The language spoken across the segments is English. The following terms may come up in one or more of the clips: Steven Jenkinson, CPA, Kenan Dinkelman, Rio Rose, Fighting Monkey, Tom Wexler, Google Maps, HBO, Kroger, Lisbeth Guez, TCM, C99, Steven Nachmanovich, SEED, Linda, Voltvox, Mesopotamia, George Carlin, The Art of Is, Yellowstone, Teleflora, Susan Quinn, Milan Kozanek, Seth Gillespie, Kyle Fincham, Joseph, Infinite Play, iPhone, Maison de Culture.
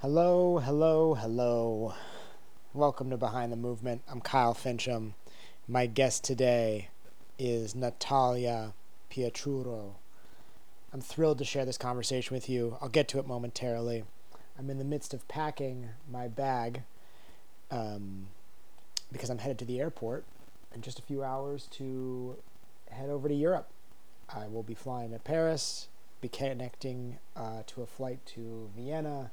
Hello, hello, hello. Welcome to Behind the Movement. I'm Kyle Fincham. My guest today is Natalia Pieturo. I'm thrilled to share this conversation with you. I'll get to it momentarily. I'm in the midst of packing my bag because I'm headed to the airport in just a few hours to head over to Europe. I will be flying to Paris, be connecting to a flight to Vienna,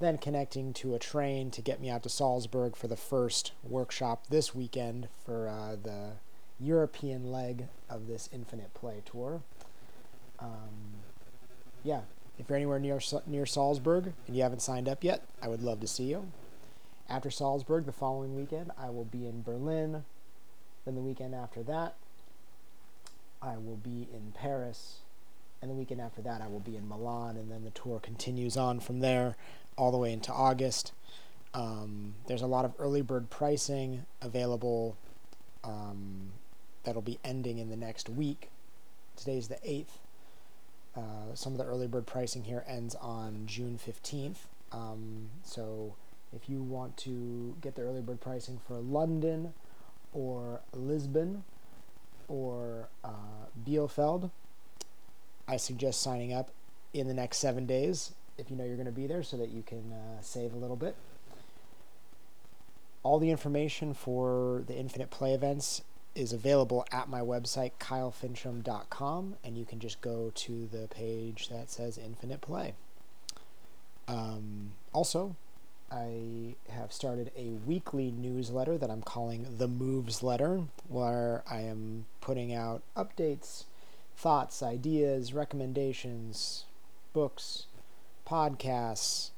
then connecting to a train to get me out to Salzburg for the first workshop this weekend for the European leg of this Infinite Play tour. Yeah, if you're anywhere near Salzburg and you haven't signed up yet, I would love to see you. After Salzburg, the following weekend, I will be in Berlin. Then the weekend after that, I will be in Paris. And the weekend after that, I will be in Milan. And then the tour continues on from there, all the way into August. There's a lot of early bird pricing available that'll be ending in the next week. Today's the 8th. Some of the early bird pricing here ends on June 15th. So if you want to get the early bird pricing for London or Lisbon or Bielefeld, I suggest signing up in the next 7 days if you know you're going to be there so that you can save a little bit. All the information for the Infinite Play events is available at my website, kylefincham.com, and you can just go to the page that says Infinite Play. Also, I have started a weekly newsletter that I'm calling The Moves Letter, where I am putting out updates, thoughts, ideas, recommendations, books, podcasts,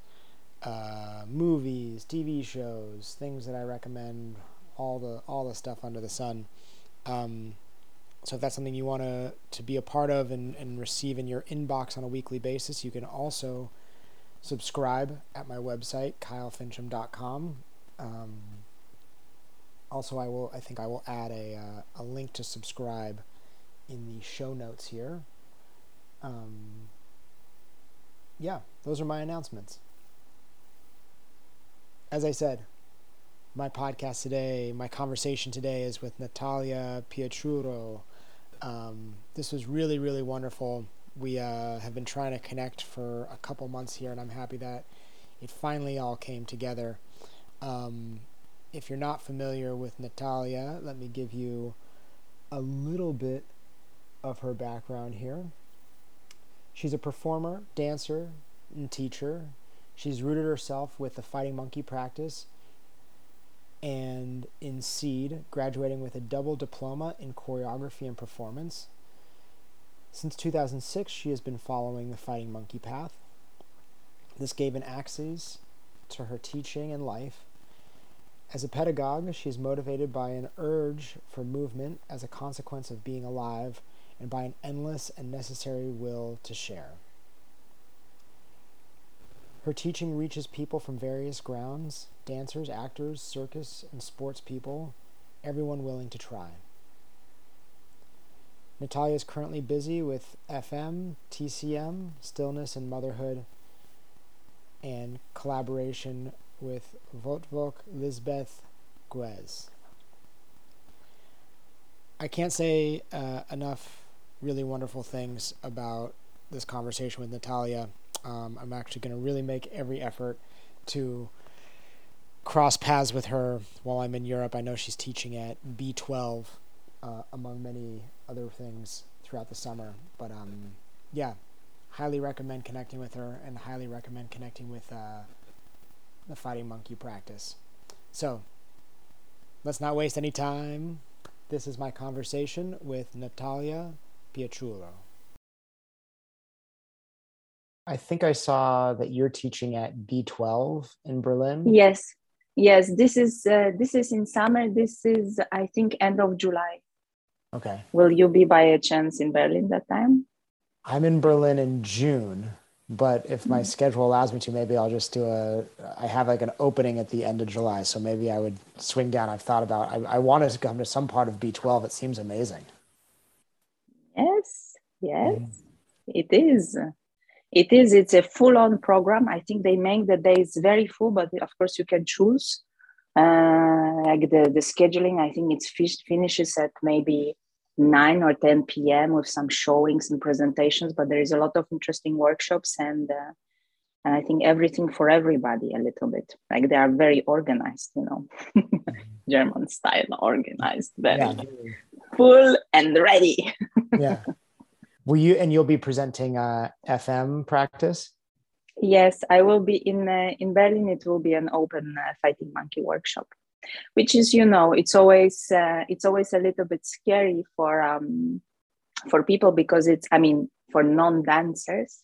movies, TV shows, things that I recommend, all the stuff under the sun. So if that's something you want to be a part of and receive in your inbox on a weekly basis, you can also subscribe at my website, kylefincham.com. Also, I think I will add a link to subscribe in the show notes here. Yeah, those are my announcements. As I said, my podcast today, my conversation today is with Natalia Pieturo. This was really, really wonderful. We have been trying to connect for a couple months here, and I'm happy that it finally all came together. If you're not familiar with Natalia, let me give you a little bit of her background here. She's a performer, dancer, and teacher. She's rooted herself with the Fighting Monkey practice and in SEED, graduating with a double diploma in choreography and performance. Since 2006, she has been following the Fighting Monkey path. This gave an axis to her teaching and life. As a pedagogue, she is motivated by an urge for movement as a consequence of being alive and by an endless and necessary will to share. Her teaching reaches people from various grounds: dancers, actors, circus, and sports people, everyone willing to try. Natalia is currently busy with FM, TCM, stillness and motherhood, and collaboration with Voltvox, Lisbeth Guez. I can't say enough really wonderful things about this conversation with Natalia. I'm actually going to really make every effort to cross paths with her while I'm in Europe. I know she's teaching at B12, among many other things throughout the summer. But yeah, highly recommend connecting with her and highly recommend connecting with the Fighting Monkey practice. So let's not waste any time. This is my conversation with Natalia Pieturo. I think I saw that you're teaching at B12 in Berlin. Yes. This is in summer. This is, I think, end of July. Okay. Will you be by a chance in Berlin that time? I'm in Berlin in June, but if my schedule allows me to, maybe I'll just do I have like an opening at the end of July. So maybe I would swing down. I've thought about, I wanted to come to some part of B12. It seems amazing. Yes. Yes, it is. It's a full-on program. I think they make the days very full, but of course you can choose. Like the scheduling, I think it finishes at maybe 9 or 10 p.m. with some showings and presentations, but there is a lot of interesting workshops and I think everything for everybody a little bit. Like they are very organized, you know, German style organized, full and ready. Yeah. Will you, and you'll be presenting FM practice? Yes, I will be in Berlin. It will be an open Fighting Monkey workshop, which is, you know, it's always a little bit scary for people because it's, I mean, for non-dancers,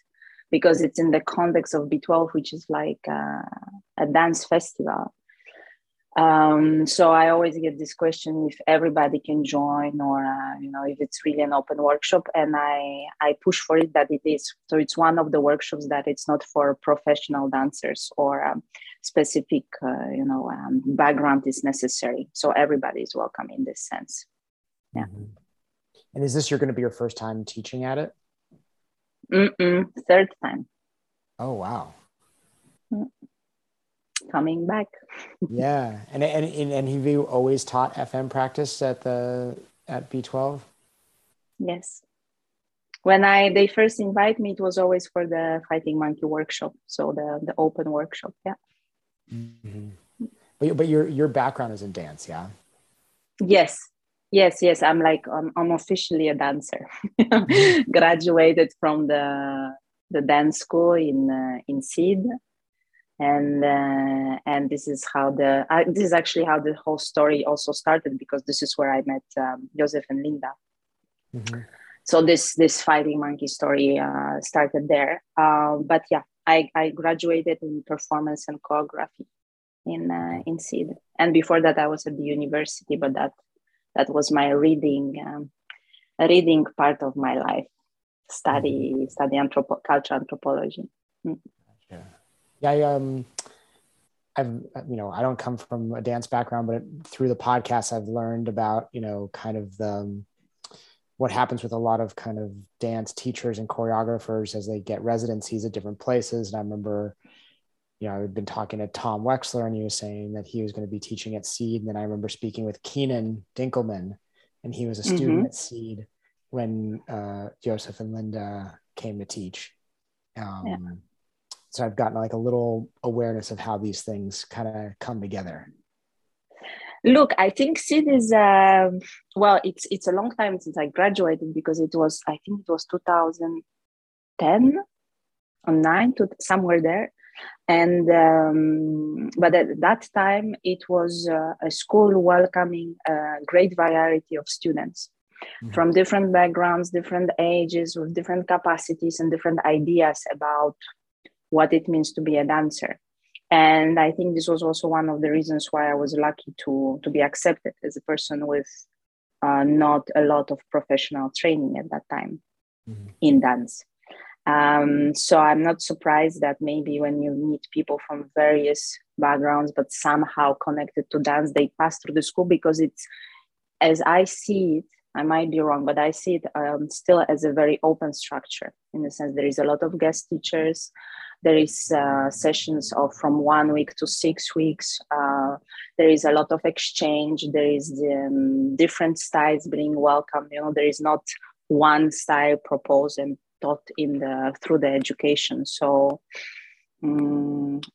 because it's in the context of B12, which is like a dance festival. So I always get this question if everybody can join or, you know, if it's really an open workshop, and I push for it that it is. So it's one of the workshops that it's not for professional dancers or specific, you know, background is necessary. So everybody is welcome in this sense. Yeah. Mm-hmm. And is this going to be your first time teaching at it? Third time. Oh, wow. Mm. Coming back. Yeah. And have you always taught FM practice at B12? Yes. When they first invite me, it was always for the Fighting Monkey workshop. So the open workshop. Yeah. Mm-hmm. But your background is in dance. Yeah. Yes. I'm officially a dancer. Graduated from the dance school in SEED. And this is how this is actually how the whole story also started, because this is where I met Joseph and Linda. Mm-hmm. So this Fighting Monkey story started there. But yeah, I graduated in performance and choreography in SEED, and before that I was at the university. But that was my reading part of my life, study cultural anthropology. Mm. Yeah. I don't come from a dance background, but through the podcast, I've learned about, you know, kind of what happens with a lot of kind of dance teachers and choreographers as they get residencies at different places. And I remember, you know, I've been talking to Tom Wexler, and he was saying that he was going to be teaching at SEED. And then I remember speaking with Kenan Dinkelman, and he was a student at SEED when Joseph and Linda came to teach. So I've gotten like a little awareness of how these things kind of come together. Look, I think SEED is, it's a long time since I graduated, because it was 2010 or 9, somewhere there. And, but at that time it was a school welcoming a great variety of students. Mm-hmm. From different backgrounds, different ages, with different capacities and different ideas about what it means to be a dancer. And I think this was also one of the reasons why I was lucky to be accepted as a person with not a lot of professional training at that time in dance. So I'm not surprised that maybe when you meet people from various backgrounds, but somehow connected to dance, they pass through the school, because it's, as I see it, I might be wrong, but I see it still as a very open structure. In the sense, there is a lot of guest teachers. There is sessions of from 1 week to 6 weeks. There is a lot of exchange. There is different styles being welcomed. You know, there is not one style proposed and taught through the education. So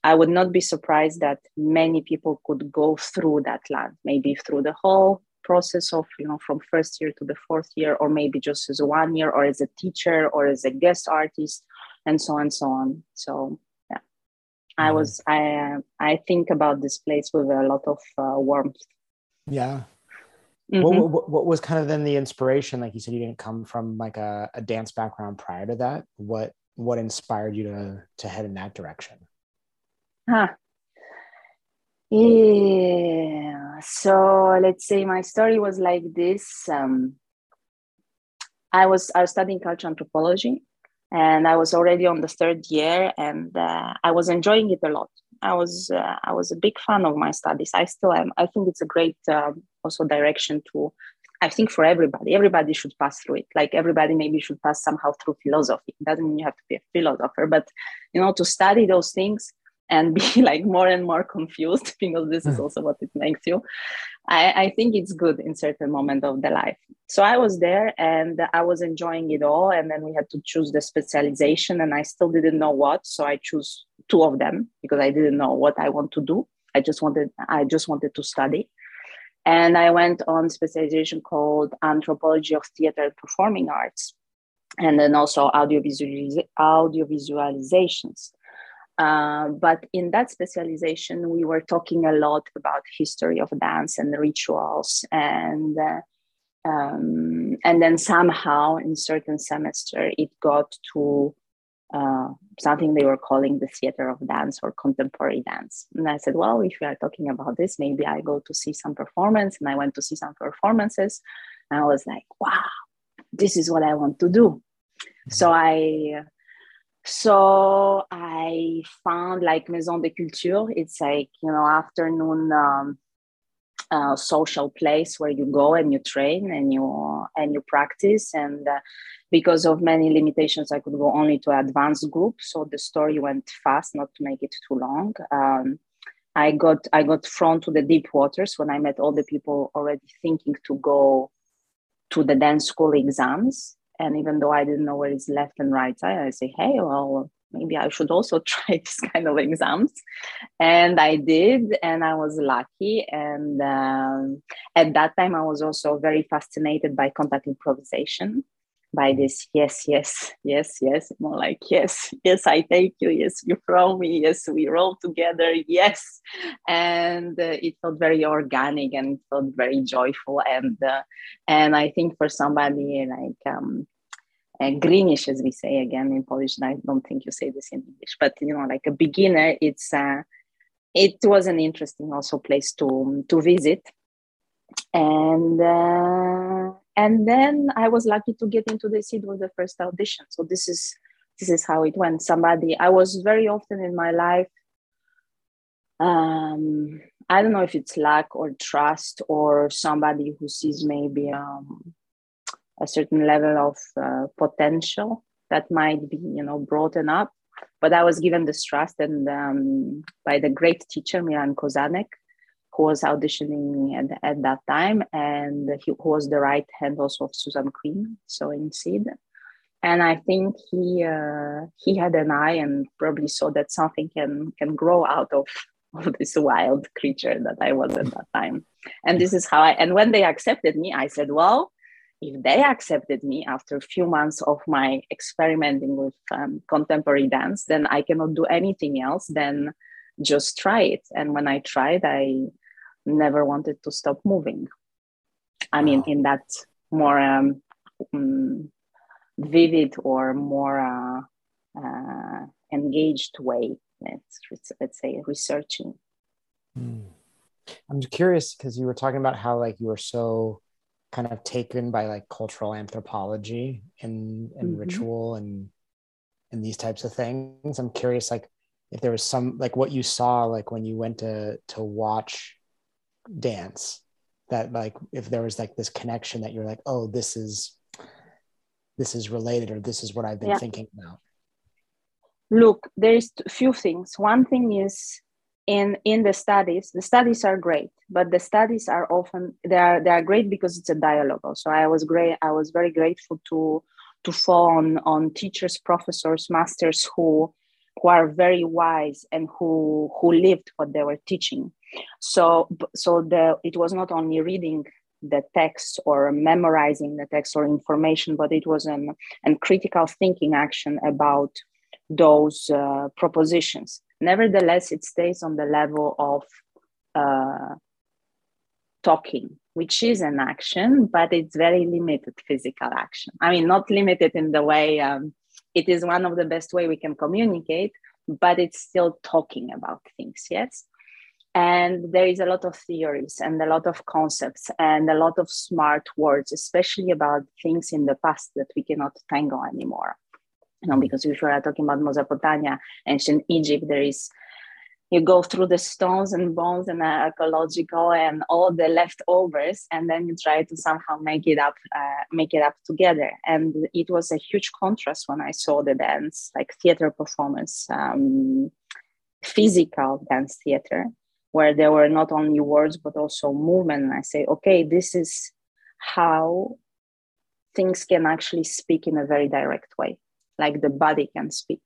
I would not be surprised that many people could go through that land, maybe through the whole process of, you know, from first year to the fourth year, or maybe just as 1 year, or as a teacher, or as a guest artist, and so on, so on. So yeah, I think about this place with a lot of warmth. Yeah. Mm-hmm. What was kind of then the inspiration? Like you said, you didn't come from like a dance background prior to that. What inspired you to head in that direction? Huh. Yeah, so let's say my story was like this. I was studying cultural anthropology, and I was already on the third year, and I was enjoying it a lot. I was a big fan of my studies. I still am. I think it's a great also direction to I think for everybody should pass through it. Like everybody maybe should pass somehow through philosophy. It doesn't mean you have to be a philosopher, but you know, to study those things and be like more and more confused, because this is also what it makes you. I think it's good in certain moment of the life. So I was there and I was enjoying it all. And then we had to choose the specialization and I still didn't know what. So I chose two of them because I didn't know what I want to do. I just wanted to study. And I went on specialization called Anthropology of Theater and Performing Arts, and then also audio visualizations. But in that specialization, we were talking a lot about history of dance and rituals, and then somehow in certain semester, it got to something they were calling the theater of dance or contemporary dance. And I said, well, if we are talking about this, maybe I go to see some performance. And I went to see some performances. And I was like, wow, this is what I want to do. So I found like Maison de Culture. It's like, you know, afternoon social place where you go and you train and you practice. And because of many limitations, I could go only to advanced groups. So the story went fast, not to make it too long. I got thrown to the deep waters when I met all the people already thinking to go to the dance school exams. And even though I didn't know where it's left and right side, I say, hey, well, maybe I should also try this kind of exams. And I did, and I was lucky. And at that time, I was also very fascinated by contact improvisation, by this yes, yes, yes, yes, more like yes, yes, I take you, yes, you throw me, yes, we roll together, yes. And it felt very organic and it felt very joyful. And I think for somebody like greenish, as we say again in Polish, and I don't think you say this in English, but you know, like a beginner, it was an interesting also place to visit. And then I was lucky to get into the SEED with the first audition. So this is how it went. I was very often in my life, I don't know if it's luck or trust or somebody who sees maybe a certain level of potential that might be, you know, broadened up. But I was given this trust and by the great teacher, Milan Kozanek, who was auditioning me at that time, and who was the right hand also of Susan Quinn, so in SEED. And I think he had an eye and probably saw that something can grow out of this wild creature that I was at that time. And this is how and when they accepted me, I said, well, if they accepted me after a few months of my experimenting with contemporary dance, then I cannot do anything else than just try it. And when I tried, I never wanted to stop moving. I mean, in that more vivid or more engaged way, let's say, researching. I'm curious, because you were talking about how like you were so kind of taken by like cultural anthropology and ritual and these types of things. I'm curious, like, if there was some, like what you saw, like when you went to watch dance, that like, if there was like this connection that you're like, oh, this is related, or this is what I've been thinking about. Look, there's a few things. One thing is in the studies are great, but the studies are often, they are great because it's a dialogue. So I was very grateful to fall on teachers, professors, masters who are very wise and who lived what they were teaching. So it was not only reading the text or memorizing the text or information, but it was an critical thinking action about those propositions. Nevertheless, it stays on the level of talking, which is an action, but it's very limited physical action. I mean, not limited in the way... it is one of the best way we can communicate, but it's still talking about things, yes? And there is a lot of theories and a lot of concepts and a lot of smart words, especially about things in the past that we cannot tangle anymore. You know, because if we are talking about Mesopotamia, ancient Egypt, there is you go through the stones and bones and archaeological and all the leftovers, and then you try to somehow make it up together. And it was a huge contrast when I saw the dance, like theater performance, physical dance theater, where there were not only words, but also movement. And I say, okay, this is how things can actually speak in a very direct way, like the body can speak.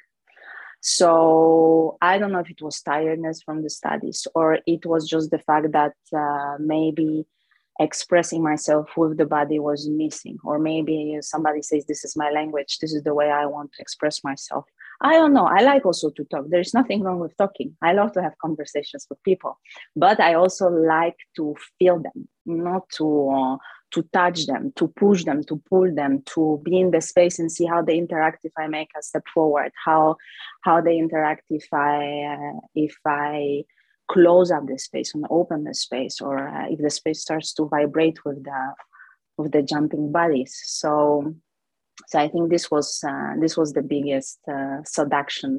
So I don't know if it was tiredness from the studies, or it was just the fact that maybe expressing myself with the body was missing, or maybe somebody says, this is my language, this is the way I want to express myself. I don't know. I like also to talk. There's nothing wrong with talking. I love to have conversations with people, but I also like to feel them, not to touch them, to push them, to pull them, to be in the space and see how they interact if I make a step forward, how they interact if I close up the space and open the space, or if the space starts to vibrate with the jumping bodies. So I think this was the biggest seduction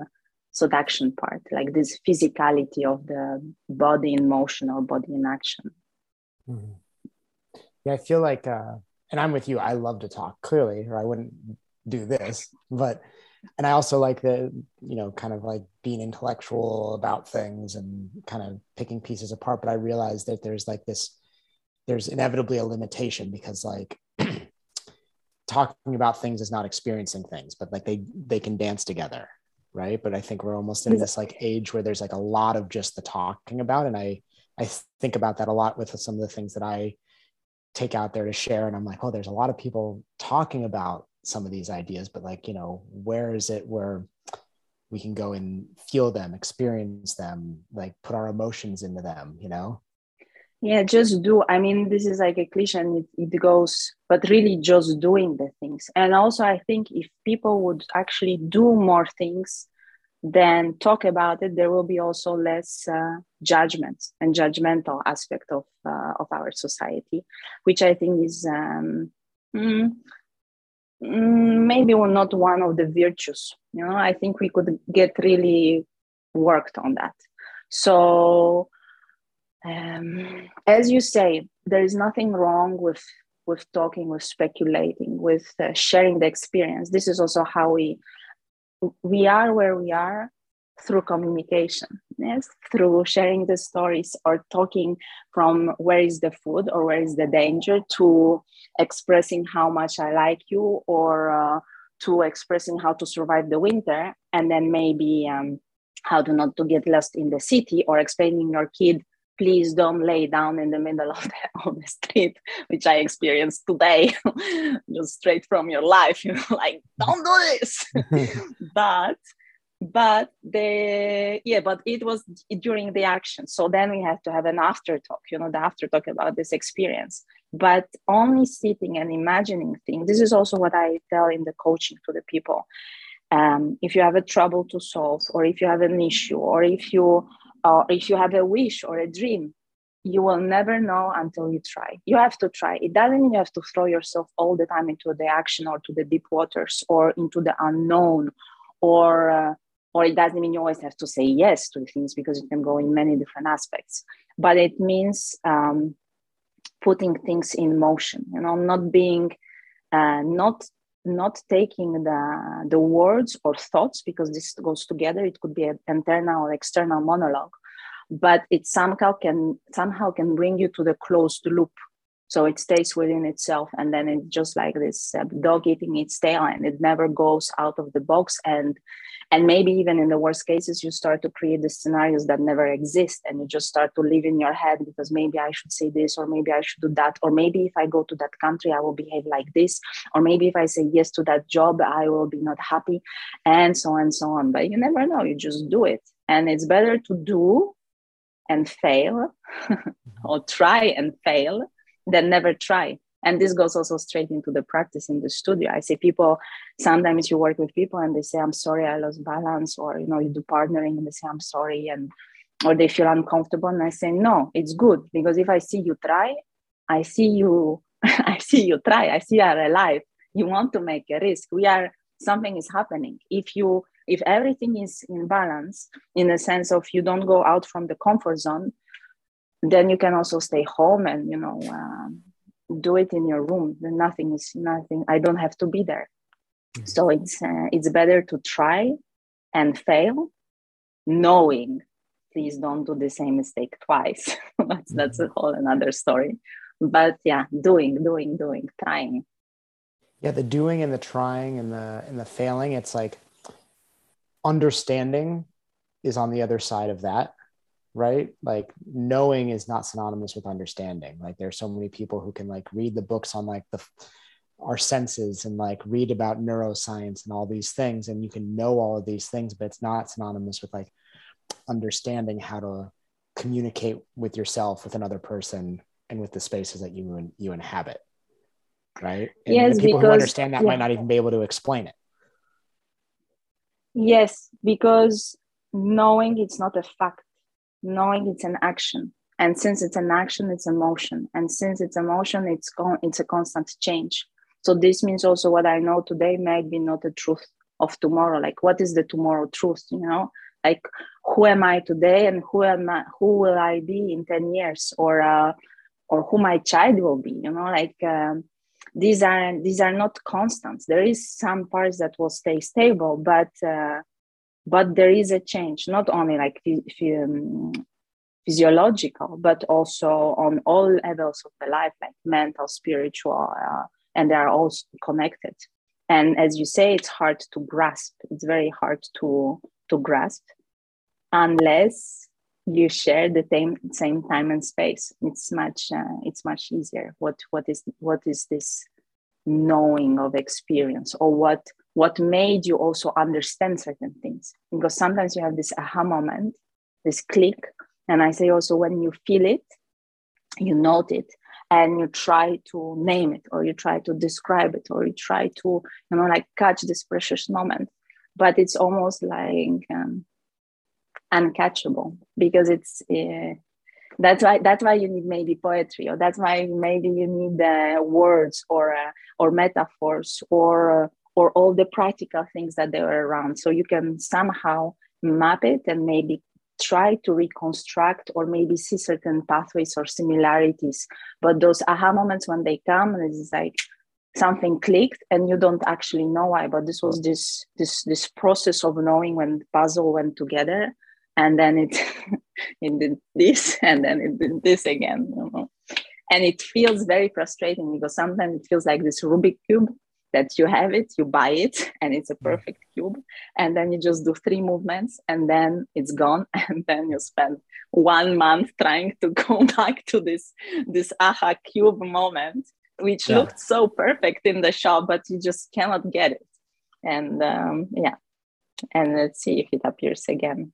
part, like this physicality of the body in motion or body in action. Mm-hmm. Yeah, I feel like, and I'm with you, I love to talk, clearly, or I wouldn't do this, but, and I also like the, you know, kind of like being intellectual about things and kind of picking pieces apart, but I realized that there's inevitably a limitation, because like talking about things is not experiencing things, but like they can dance together, right? But I think we're almost in this like age where there's like a lot of just the talking about, and I think about that a lot with some of the things that I take out there to share. And I'm like, oh, there's a lot of people talking about some of these ideas, but like, you know, where is it where we can go and feel them, experience them, like put our emotions into them, you know? Yeah, just do. I mean, this is like a cliche and it goes, but really just doing the things. And also I think if people would actually do more things than talk about it, there will be also less judgments and judgmental aspect of our society, which I think is maybe not one of the virtues. You know, I think we could get really worked on that. So as you say, there is nothing wrong with talking, with speculating, with sharing the experience. This is also how we are where we are through communication, yes, through sharing the stories or talking from where is the food or where is the danger to expressing how much I like you, or to expressing how to survive the winter, and then maybe how to not to get lost in the city, or explaining your kid, please don't lay down in the middle of the street, which I experienced today, just straight from your life, you know, like, don't do this. But it was during the action. So then we have to have an after talk, you know, the after talk about this experience, but only sitting and imagining things. This is also what I tell in the coaching to the people. If you have a trouble to solve, or if you have an issue, or if you have a wish or a dream, you will never know until you try. You have to try. It doesn't mean you have to throw yourself all the time into the action or to the deep waters or into the unknown, or it doesn't mean you always have to say yes to things, because it can go in many different aspects. But it means putting things in motion, you know, not being, not taking the words or thoughts, because this goes together. It could be an internal or external monologue, but it somehow can bring you to the closed loop. So it stays within itself, and then it's just like this dog eating its tail, and it never goes out of the box. And maybe even in the worst cases, you start to create the scenarios that never exist, and you just start to live in your head, because maybe I should say this, or maybe I should do that, or maybe if I go to that country, I will behave like this, or maybe if I say yes to that job, I will be not happy, and so on and so on. But you never know, you just do it. And it's better to do and fail or try and fail than never try. And this goes also straight into the practice in the studio. I say people, sometimes you work with people and they say, I'm sorry, I lost balance, or, you know, you do partnering and they say, I'm sorry, and or they feel uncomfortable. And I say, no, it's good, because if I see you try, I see you are alive. You want to make a risk. Something is happening. If you if everything is in balance, in the sense of you don't go out from the comfort zone, then you can also stay home and, you know, do it in your room. Then nothing is nothing. I don't have to be there. Mm-hmm. So it's better to try and fail, knowing, please don't do the same mistake twice. That's a whole another story. But yeah, doing, trying. Yeah, the doing and the trying and the failing. It's like understanding is on the other side of that, right? Like knowing is not synonymous with understanding. Like there's so many people who can like read the books on like our senses and like read about neuroscience and all these things, and you can know all of these things, but it's not synonymous with like understanding how to communicate with yourself, with another person, and with the spaces that you inhabit. Right? And yes, people who understand that might not even be able to explain it. Yes, because knowing it's not a fact. Knowing it's an action. And since it's an action, it's emotion. And since it's emotion, it's a constant change. So this means also what I know today might be not the truth of tomorrow. Like, what is the tomorrow truth, you know? Like, who am I today and who will I be in 10 years or who my child will be, you know, like these are not constants. There is some parts that will stay stable, but there is a change, not only like physiological, but also on all levels of the life, like mental, spiritual, and they are all connected. And as you say, it's hard to grasp. It's very hard to grasp unless you share the same time and space. It's much easier. What is this knowing of experience, or what made you also understand certain things? Because sometimes you have this aha moment, this click, and I say also when you feel it, you note it, and you try to name it, or you try to describe it, or you try to, you know, like catch this precious moment. But it's almost like uncatchable, because it's that's why you need maybe poetry, or that's why maybe you need words or metaphors or all the practical things that they were around, so you can somehow map it and maybe try to reconstruct, or maybe see certain pathways or similarities. But those aha moments, when they come, it's like something clicked and you don't actually know why, but this was this process of knowing when the puzzle went together, and then it did this, and then it did this again, you know? And it feels very frustrating, because sometimes it feels like this Rubik's cube that you have it, you buy it, and it's a perfect cube, and then you just do 3 movements and then it's gone, and then you spend 1 month trying to go back to this aha cube moment, which looked so perfect in the shop, but you just cannot get it. And and let's see if it appears again.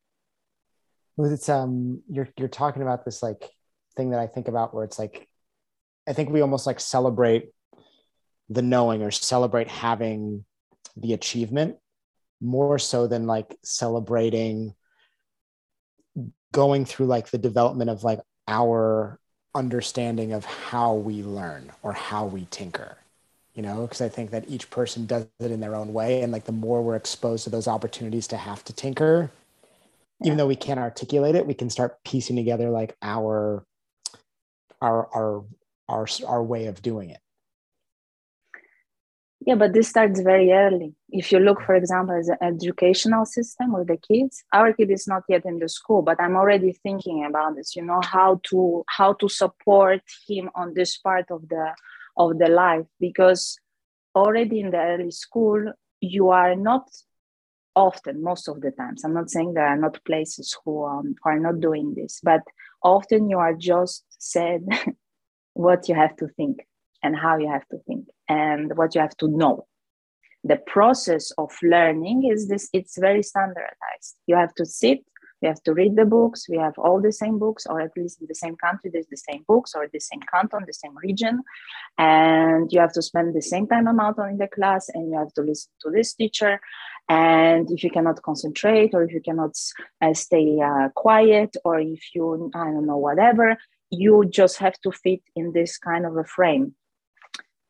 Well, it's you're talking about this like thing that I think about, where it's like, I think we almost like celebrate the knowing, or celebrate having the achievement, more so than like celebrating going through like the development of like our understanding of how we learn or how we tinker, you know, because I think that each person does it in their own way. And like the more we're exposed to those opportunities to have to tinker, even though we can't articulate it, we can start piecing together like our way of doing it. Yeah, but this starts very early. If you look, for example, at the educational system with the kids, our kid is not yet in the school, but I'm already thinking about this, you know, how to support him on this part of the life, because already in the early school, you are not often, most of the times, I'm not saying there are not places who are not doing this, but often you are just said what you have to think and how you have to think and what you have to know. The process of learning is this, it's very standardized. You have to sit, you have to read the books. We have all the same books, or at least in the same country, there's the same books, or the same canton, the same region. And you have to spend the same time amount in the class, and you have to listen to this teacher. And if you cannot concentrate, or if you cannot stay quiet, or if you, I don't know, whatever, you just have to fit in this kind of a frame.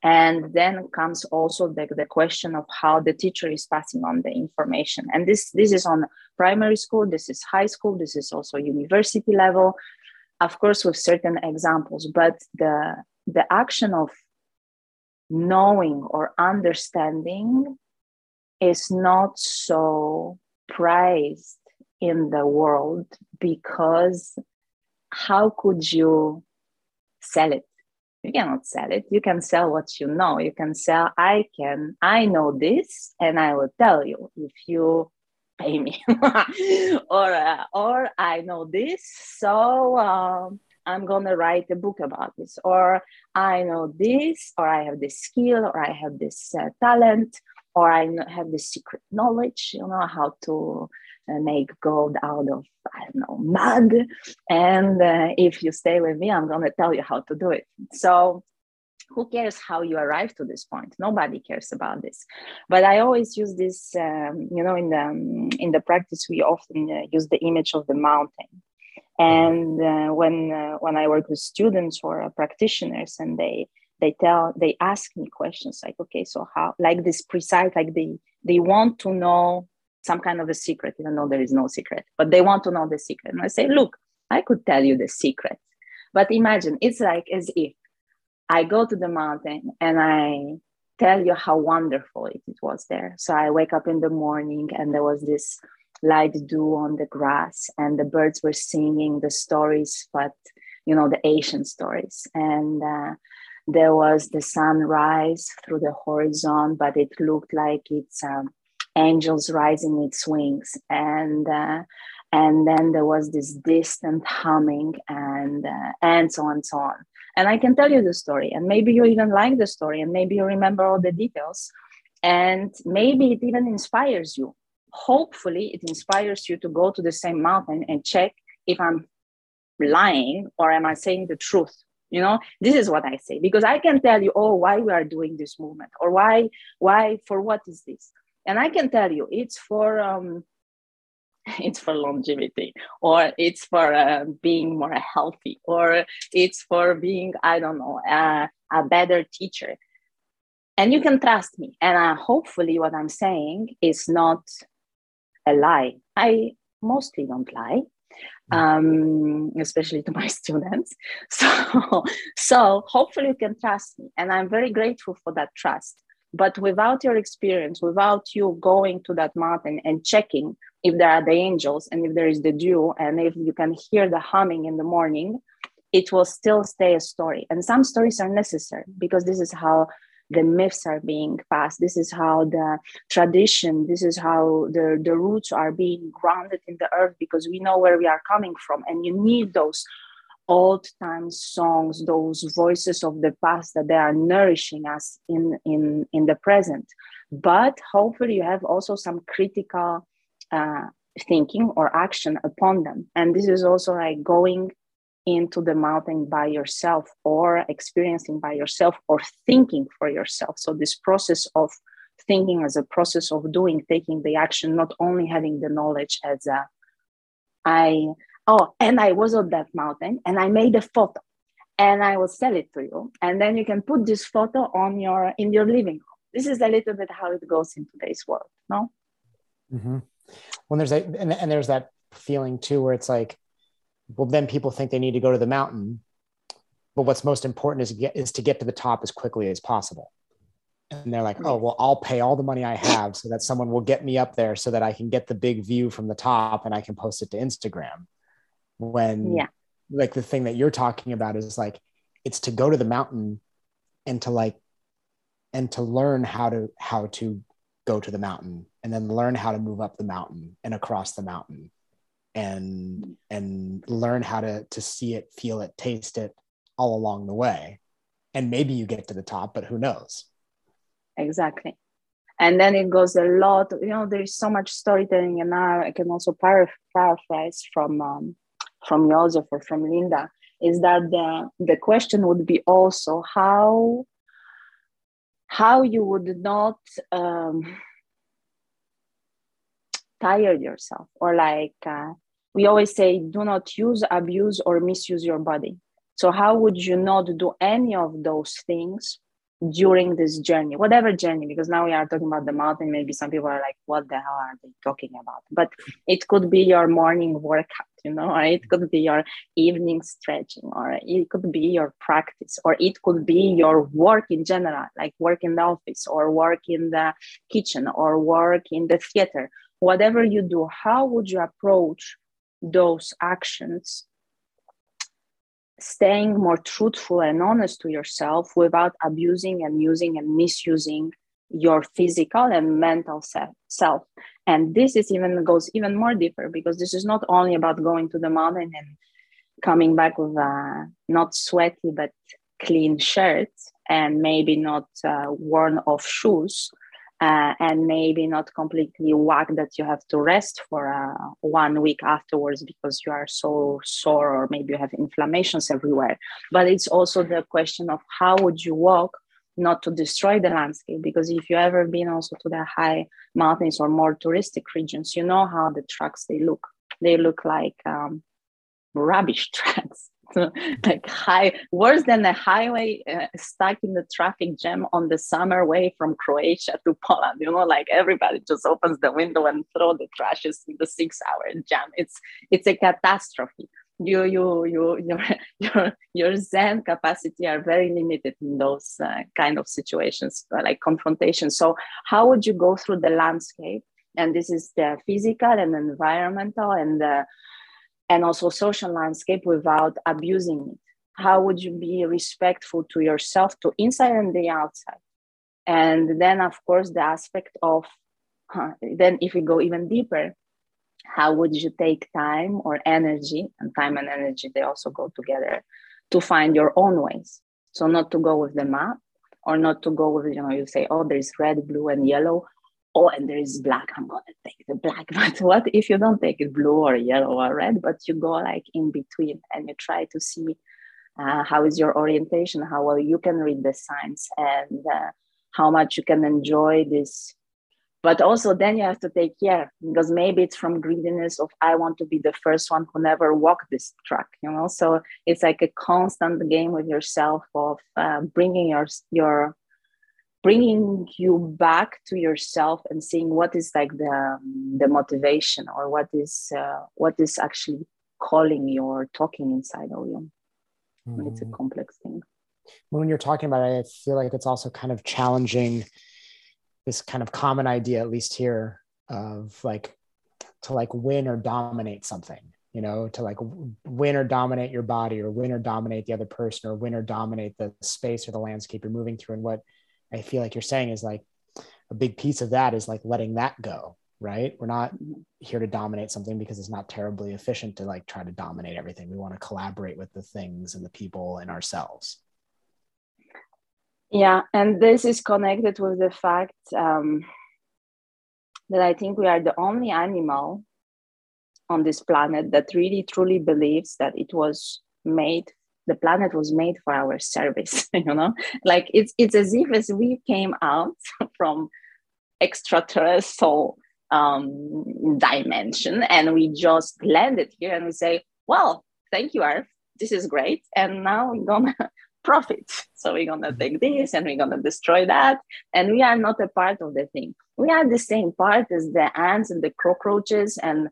And then comes also the question of how the teacher is passing on the information. And this is on primary school, this is high school, this is also university level, of course, with certain examples. But the action of knowing or understanding is not so prized in the world, because how could you sell it? You cannot sell it. You can sell what you know. You can sell, I know this, and I will tell you if you pay me. or I know this, so I'm going to write a book about this. Or I know this, or I have this skill, or I have this talent, or I have this secret knowledge, you know, how to make gold out of, I don't know, mud. And if you stay with me, I'm going to tell you how to do it. So who cares how you arrive to this point? Nobody cares about this. But I always use this, you know, in the practice, we often use the image of the mountain. And when I work with students or practitioners, and they ask me questions like, okay, so how, like this precise, like they want to know some kind of a secret, even though there is no secret, but they want to know the secret. And I say, look, I could tell you the secret, but imagine it's like as if I go to the mountain and I tell you how wonderful it was there. So I wake up in the morning and there was this light dew on the grass and the birds were singing the stories, but you know, the ancient stories. And, there was the sunrise through the horizon, but it looked like it's angels rising its wings. And then there was this distant humming and so on and so on. And I can tell you the story, and maybe you even like the story, and maybe you remember all the details, and maybe it even inspires you. Hopefully it inspires you to go to the same mountain and check if I'm lying or am I saying the truth. You know, this is what I say, because I can tell you, oh, why we are doing this movement, or why, for what is this? And I can tell you it's for longevity, or it's for being more healthy, or it's for being, I don't know, a better teacher. And you can trust me. And hopefully what I'm saying is not a lie. I mostly don't lie. Especially to my students. So hopefully you can trust me. And I'm very grateful for that trust. But without your experience, without you going to that mountain and checking if there are the angels and if there is the dew and if you can hear the humming in the morning, it will still stay a story. And some stories are necessary, because this is how the myths are being passed. This is how the tradition, this is how the roots are being grounded in the earth, because we know where we are coming from. And you need those old time songs, those voices of the past, that they are nourishing us in the present. But hopefully you have also some critical thinking or action upon them. And this is also like going into the mountain by yourself, or experiencing by yourself, or thinking for yourself. So this process of thinking as a process of doing, taking the action, not only having the knowledge as a, and I was on that mountain and I made a photo and I will sell it to you. And then you can put this photo on in your living room. This is a little bit how it goes in today's world, no? Mm-hmm. Well, there's that feeling too, where it's like, well, then people think they need to go to the mountain, but what's most important is to get to the top as quickly as possible. And they're like, oh, well, I'll pay all the money I have so that someone will get me up there so that I can get the big view from the top and I can post it to Instagram. When like the thing that you're talking about is like, it's to go to the mountain and to learn how to go to the mountain, and then learn how to move up the mountain and across the mountain. And learn how to see it, feel it, taste it all along the way. And maybe you get to the top, but who knows? Exactly. And then it goes a lot, you know, there's so much storytelling. And now I can also paraphrase from Joseph or from Linda, is that the question would be also how you would not tire yourself, or like we always say, do not use, abuse, or misuse your body. So how would you not do any of those things during this journey, whatever journey, because now we are talking about the mountain, maybe some people are like, what the hell are they talking about? But it could be your morning workout, you know, or it could be your evening stretching, or it could be your practice, or it could be your work in general, like work in the office or work in the kitchen or work in the theater, whatever you do. How would you approach those actions, staying more truthful and honest to yourself without abusing and using and misusing your physical and mental self? And this is even goes even more deeper, because this is not only about going to the mountain and coming back with a not sweaty but clean shirt, and maybe not worn off shoes, and maybe not completely whacked that you have to rest for 1 week afterwards because you are so sore, or maybe you have inflammations everywhere. But it's also the question of how would you walk, not to destroy the landscape, because if you ever been also to the high mountains or more touristic regions, you know how the tracks they look. They look like rubbish tracks. Like high, worse than a highway stuck in the traffic jam on the summer way from Croatia to Poland, you know, like everybody just opens the window and throw the trashes in the 6-hour jam. It's a catastrophe. Your Zen capacity are very limited in those kind of situations, like confrontations. So how would you go through the landscape? And this is the physical and environmental and also social landscape without abusing it. How would you be respectful to yourself, to inside and the outside? And then, of course, the aspect of, then if we go even deeper, how would you take time or energy, and time and energy, they also go together, to find your own ways? So not to go with the map, or not to go with, you know, you say, oh, there's red, blue, and yellow. Oh, and there is black, I'm going to take the black. But what if you don't take it blue or yellow or red, but you go like in between and you try to see how is your orientation, how well you can read the signs, and how much you can enjoy this. But also then you have to take care, because maybe it's from greediness of, I want to be the first one who never walked this track, you know? So it's like a constant game with yourself of bringing you back to yourself and seeing what is like the motivation, or what is actually calling you or talking inside of you. Mm-hmm. It's a complex thing. When you're talking about it, I feel like it's also kind of challenging this kind of common idea, at least here, of like to like win or dominate something, you know, to like win or dominate your body, or win or dominate the other person, or win or dominate the space or the landscape you're moving through. And what I feel like you're saying is like a big piece of that is like letting that go, right? We're not here to dominate something because it's not terribly efficient to like try to dominate everything. We want to collaborate with the things and the people and ourselves. Yeah, and this is connected with the fact that I think we are the only animal on this planet that really truly believes that it was made, the planet was made for our service, you know, like it's as if as we came out from extraterrestrial dimension, and we just landed here and we say, well, thank you, Earth, this is great. And now we're going to profit. So we're going to take this and we're going to destroy that. And we are not a part of the thing. We are the same part as the ants and the cockroaches and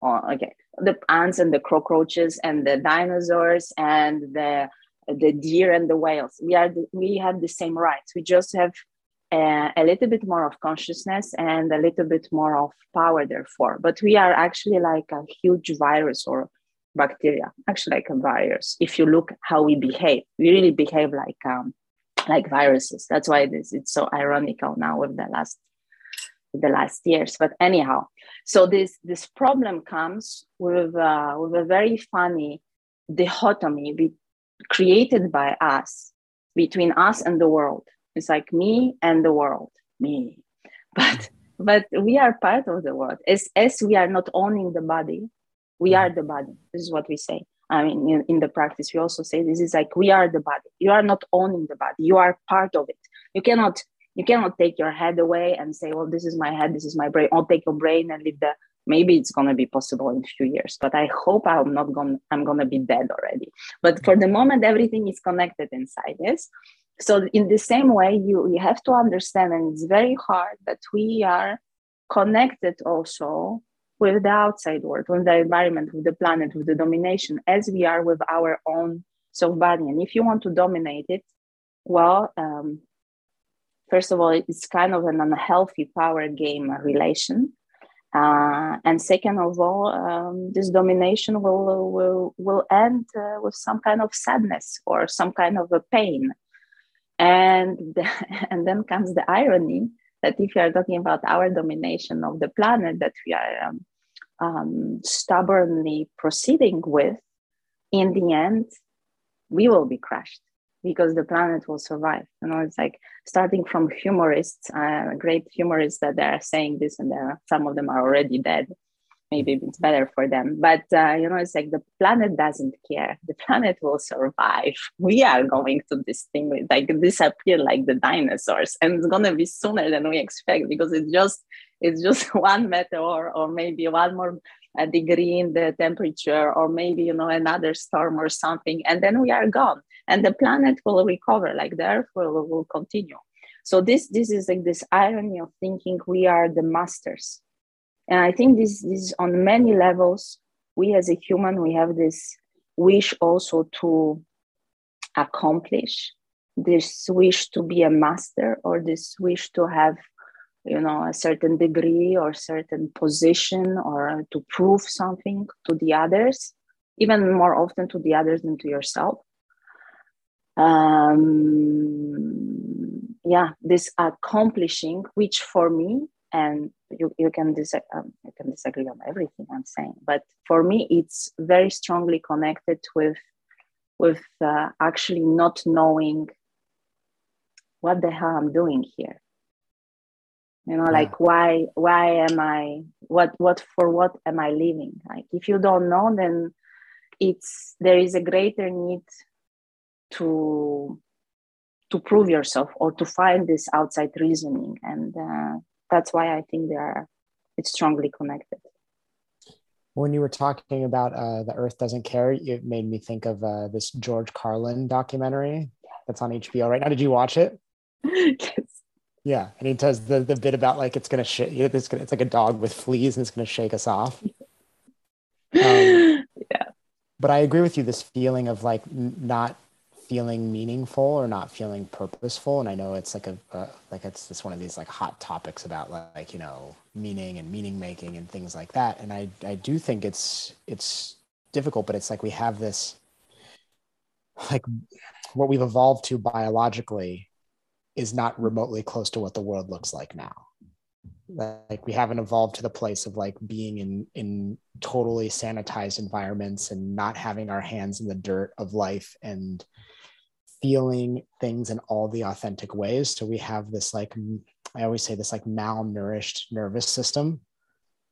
the ants and the cockroaches and the dinosaurs and the deer and the whales. We have the same rights. We just have a little bit more of consciousness and a little bit more of power, therefore. But we are actually like a huge virus or bacteria, actually like a virus. If you look how we behave, we really behave like viruses. That's why it's so ironical now with the last years. But anyhow, so this problem comes with a very funny dichotomy created by us, between us and the world. It's like me and the world, me. But we are part of the world. As we are not owning the body, we are the body. This is what we say. I mean, in the practice, we also say this is like, we are the body. You are not owning the body. You are part of it. You cannot take your head away and say, well, this is my head, this is my brain. I'll take your brain and leave that. Maybe it's going to be possible in a few years, but I hope I'm going to be dead already. But for the moment, everything is connected inside, yes? So in the same way, you have to understand, and it's very hard, that we are connected also with the outside world, with the environment, with the planet, with the domination, as we are with our own soft body. And if you want to dominate it, well, first of all, it's kind of an unhealthy power game relation. And second of all, this domination will end with some kind of sadness or some kind of a pain. And then comes the irony that if you are talking about our domination of the planet that we are stubbornly proceeding with, in the end, we will be crushed because the planet will survive. You know, it's like starting from humorists, great humorists that they are saying this, and some of them are already dead. Maybe it's better for them. But, you know, it's like the planet doesn't care. The planet will survive. We are going to this thing, like disappear like the dinosaurs. And it's going to be sooner than we expect, because it's just one meteor, or maybe one more degree in the temperature, or maybe, you know, another storm or something. And then we are gone. And the planet will recover, like the Earth will continue. So this is like this irony of thinking we are the masters. And I think this is on many levels, we as a human, we have this wish also to accomplish, this wish to be a master, or this wish to have, you know, a certain degree or certain position, or to prove something to the others, even more often to the others than to yourself. This accomplishing, which for me, and you can disagree on everything I'm saying, but for me, it's very strongly connected with actually not knowing what the hell I'm doing here. You know, like why am I? What am I living? Like, if you don't know, then there is a greater need to prove yourself, or to find this outside reasoning. And that's why I think it's strongly connected. When you were talking about The Earth Doesn't Care, it made me think of this George Carlin documentary that's on HBO right now. Did you watch it? Yes. Yeah. And he does the bit about, like, it's like a dog with fleas and it's going to shake us off. Yeah. But I agree with you, this feeling of like not feeling meaningful or not feeling purposeful. And I know it's like it's just one of these like hot topics about like, you know, meaning and meaning making and things like that. And I do think it's difficult, but it's like we have this, like, what we've evolved to biologically is not remotely close to what the world looks like now. Like, we haven't evolved to the place of like being in totally sanitized environments and not having our hands in the dirt of life and feeling things in all the authentic ways. So we have this, like, I always say this, like, malnourished nervous system,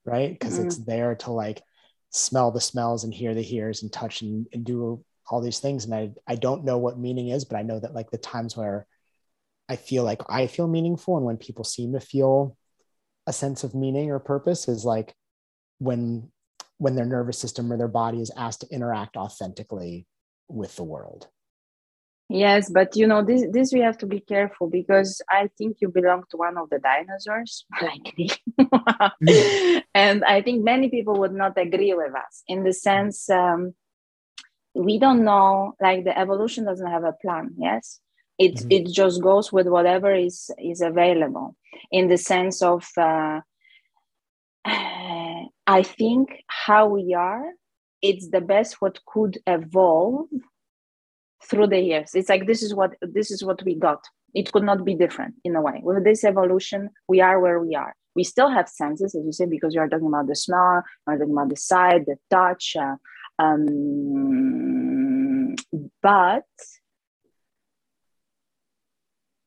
right? Because it's there to like smell the smells and hear the hears and touch and do all these things. And I don't know what meaning is, but I know that like the times where I feel like I feel meaningful, and when people seem to feel a sense of meaning or purpose, is like when their nervous system or their body is asked to interact authentically with the world. Yes, but you know, this we have to be careful, because I think you belong to one of the dinosaurs, like me. And I think many people would not agree with us, in the sense, we don't know, like, the evolution doesn't have a plan, yes? It just goes with whatever is available, in the sense of, I think how we are, it's the best what could evolve through the years. It's like, this is what we got. It could not be different in a way. With this evolution, we are where we are. We still have senses, as you say, because you are talking about the smell, you're talking about the sight, the touch, but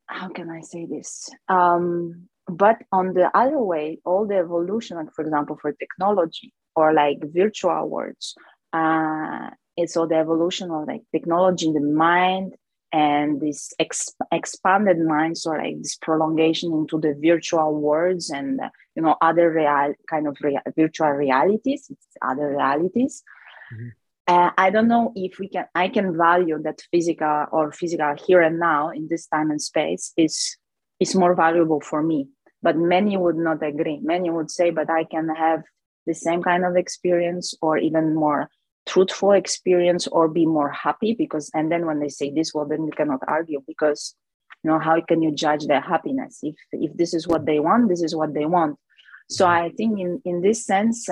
how can I say this? But on the other way, all the evolution, like for example, for technology or like virtual worlds, it's all the evolution of like technology in the mind, and this expanded minds, or like this prolongation into the virtual worlds, and, you know, other real kind of virtual realities, it's other realities. Mm-hmm. I don't know if we can. I can value that physical here and now in this time and space is more valuable for me. But many would not agree. Many would say, "But I can have the same kind of experience, or even more truthful experience, or be more happy." Because, and then when they say this, well, then you cannot argue, because you know, how can you judge their happiness if this is what they want? This is what they want. So I think in this sense.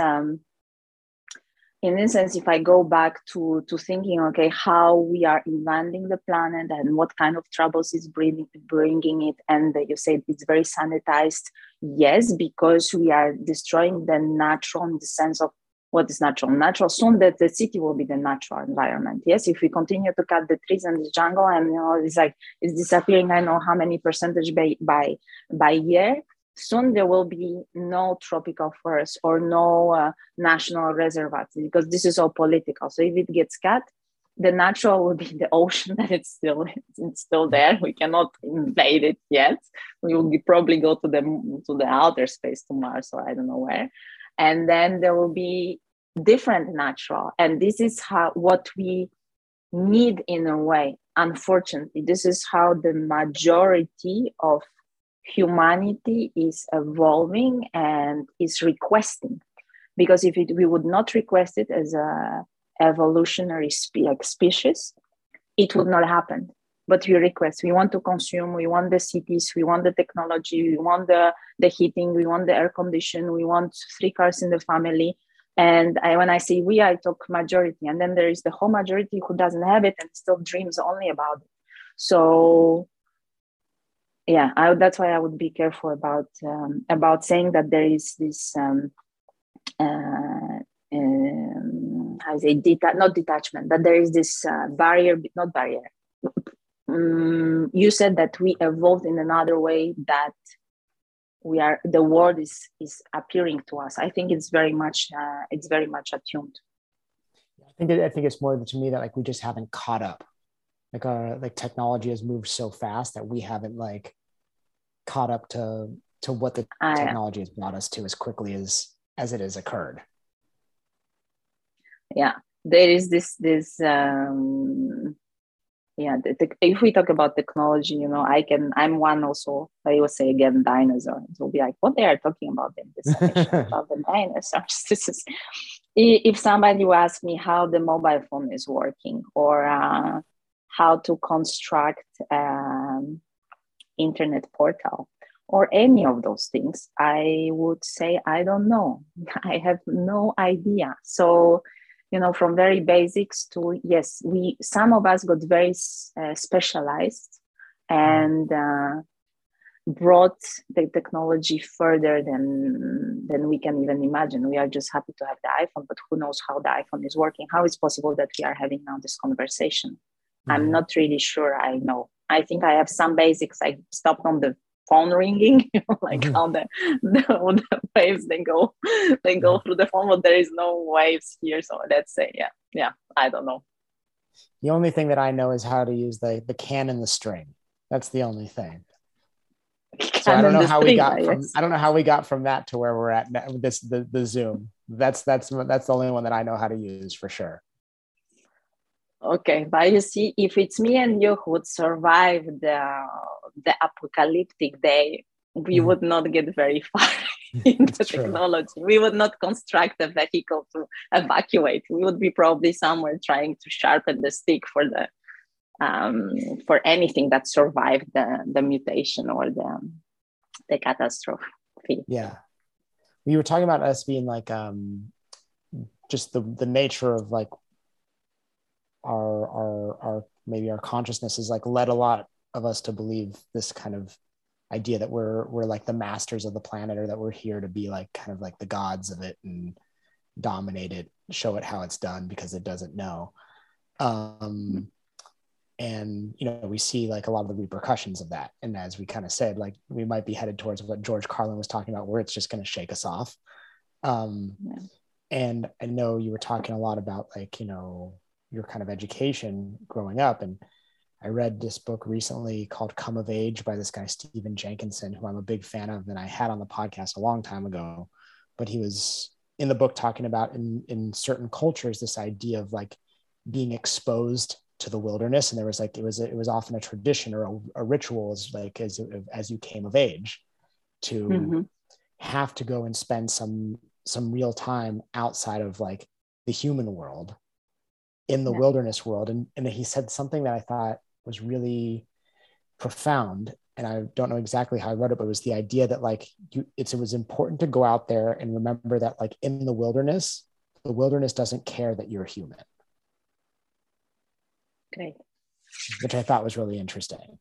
In this sense, if I go back to thinking, okay, how we are invading the planet and what kind of troubles is bringing it, and you said it's very sanitized, yes, because we are destroying the natural in the sense of what is natural. Natural, soon that the city will be the natural environment. Yes, if we continue to cut the trees and the jungle, and you know, it's like it's disappearing, I know how many percentage by year. Soon there will be no tropical forests or no national reservoirs, because this is all political. So if it gets cut, the natural will be the ocean, that it's still there. We cannot invade it yet. We will probably go to the outer space, to Mars or I don't know where. And then there will be different natural. And this is what we need in a way. Unfortunately, this is how the majority of humanity is evolving and is requesting, because if we would not request it as a evolutionary species, it would not happen. But we request, we want to consume, we want the cities, we want the technology, we want the heating, we want the air condition, we want 3 cars in the family. And when I say we, I talk majority, and then there is the whole majority who doesn't have it and still dreams only about it. So yeah, that's why I would be careful about saying that there is this detachment, that there is this barrier. You said that we evolved in another way, that the world is appearing to us. I think it's very much attuned. I think it's more to me that like we just haven't caught up. Like our technology has moved so fast that we haven't caught up to what the technology has brought us to as quickly as it has occurred. Yeah, there is this. If we talk about technology, you know, I'm one also. I will say again, dinosaur. It will be like, what they are talking about in this section about the dinosaurs. This is, if somebody will ask me how the mobile phone is working, or how to construct internet portal or any of those things, I would say, I don't know. I have no idea. So, you know, from very basics to, yes, some of us got very specialized and brought the technology further than we can even imagine. We are just happy to have the iPhone, but who knows how the iPhone is working? How is it possible that we are having now this conversation? I'm not really sure I know. I think I have some basics. I stopped on the phone ringing, how the waves they go through the phone, but there is no waves here. So let's say, yeah, I don't know. The only thing that I know is how to use the can and the string. That's the only thing. So I don't know how we got from that to where we're at now, the Zoom. That's the only one that I know how to use for sure. Okay, but you see, if it's me and you who would survive the apocalyptic day, we would not get very far in the technology. True. We would not construct a vehicle to evacuate. We would be probably somewhere trying to sharpen the stick for anything that survived the mutation or the catastrophe. Yeah, we were talking about us being just the nature of our maybe our consciousness is led a lot of us to believe this kind of idea that we're the masters of the planet, or that we're here to be kind of the gods of it and dominate it, show it how it's done because it doesn't know. And you know, we see a lot of the repercussions of that. And as we kind of said, we might be headed towards what George Carlin was talking about, where it's just going to shake us off. And I know you were talking a lot about your kind of education growing up. And I read this book recently called Come of Age by this guy, Steven Jenkinson, who I'm a big fan of, and I had on the podcast a long time ago, but he was in the book talking about in certain cultures, this idea of being exposed to the wilderness. And there was like, it was often a tradition or a ritual as like, as you came of age to mm-hmm. have to go and spend some real time outside of like the human world in the yeah. wilderness world. And he said something that I thought was really profound. And I don't know exactly how I read it, but it was the idea that like it was important to go out there and remember that like in the wilderness doesn't care that you're human. Great. Which I thought was really interesting.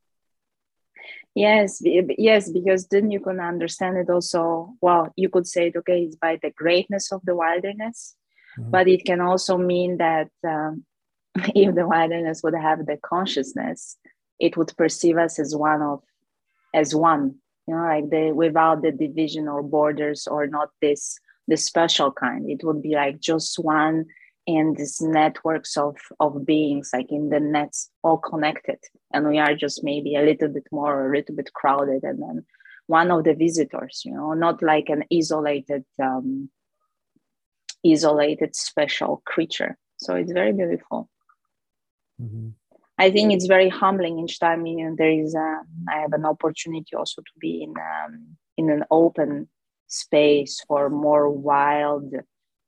Yes, because then you can understand it also. Well, you could say it, okay, it's by the greatness of the wilderness, mm-hmm. but it can also mean that if the wilderness would have the consciousness, it would perceive us as one, you know, like without the division or borders or not the special kind. It would be like just one and these networks of beings, like in the nets, all connected. And we are just maybe a little bit more, or a little bit crowded. And then one of the visitors, you know, not like an isolated special creature. So it's very beautiful. Mm-hmm. I think it's very humbling each time, you know, I have an opportunity also to be in an open space or more wild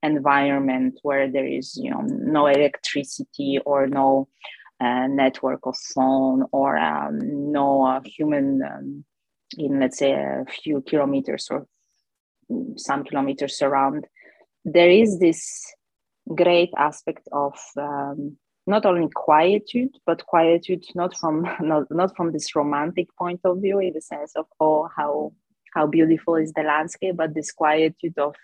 environment where there is, you know, no electricity or no network of phone or no human in, let's say, a few kilometers or some kilometers around. There is this great aspect of not only quietude, but quietude not from this romantic point of view in the sense of, oh, how beautiful is the landscape, but this quietude of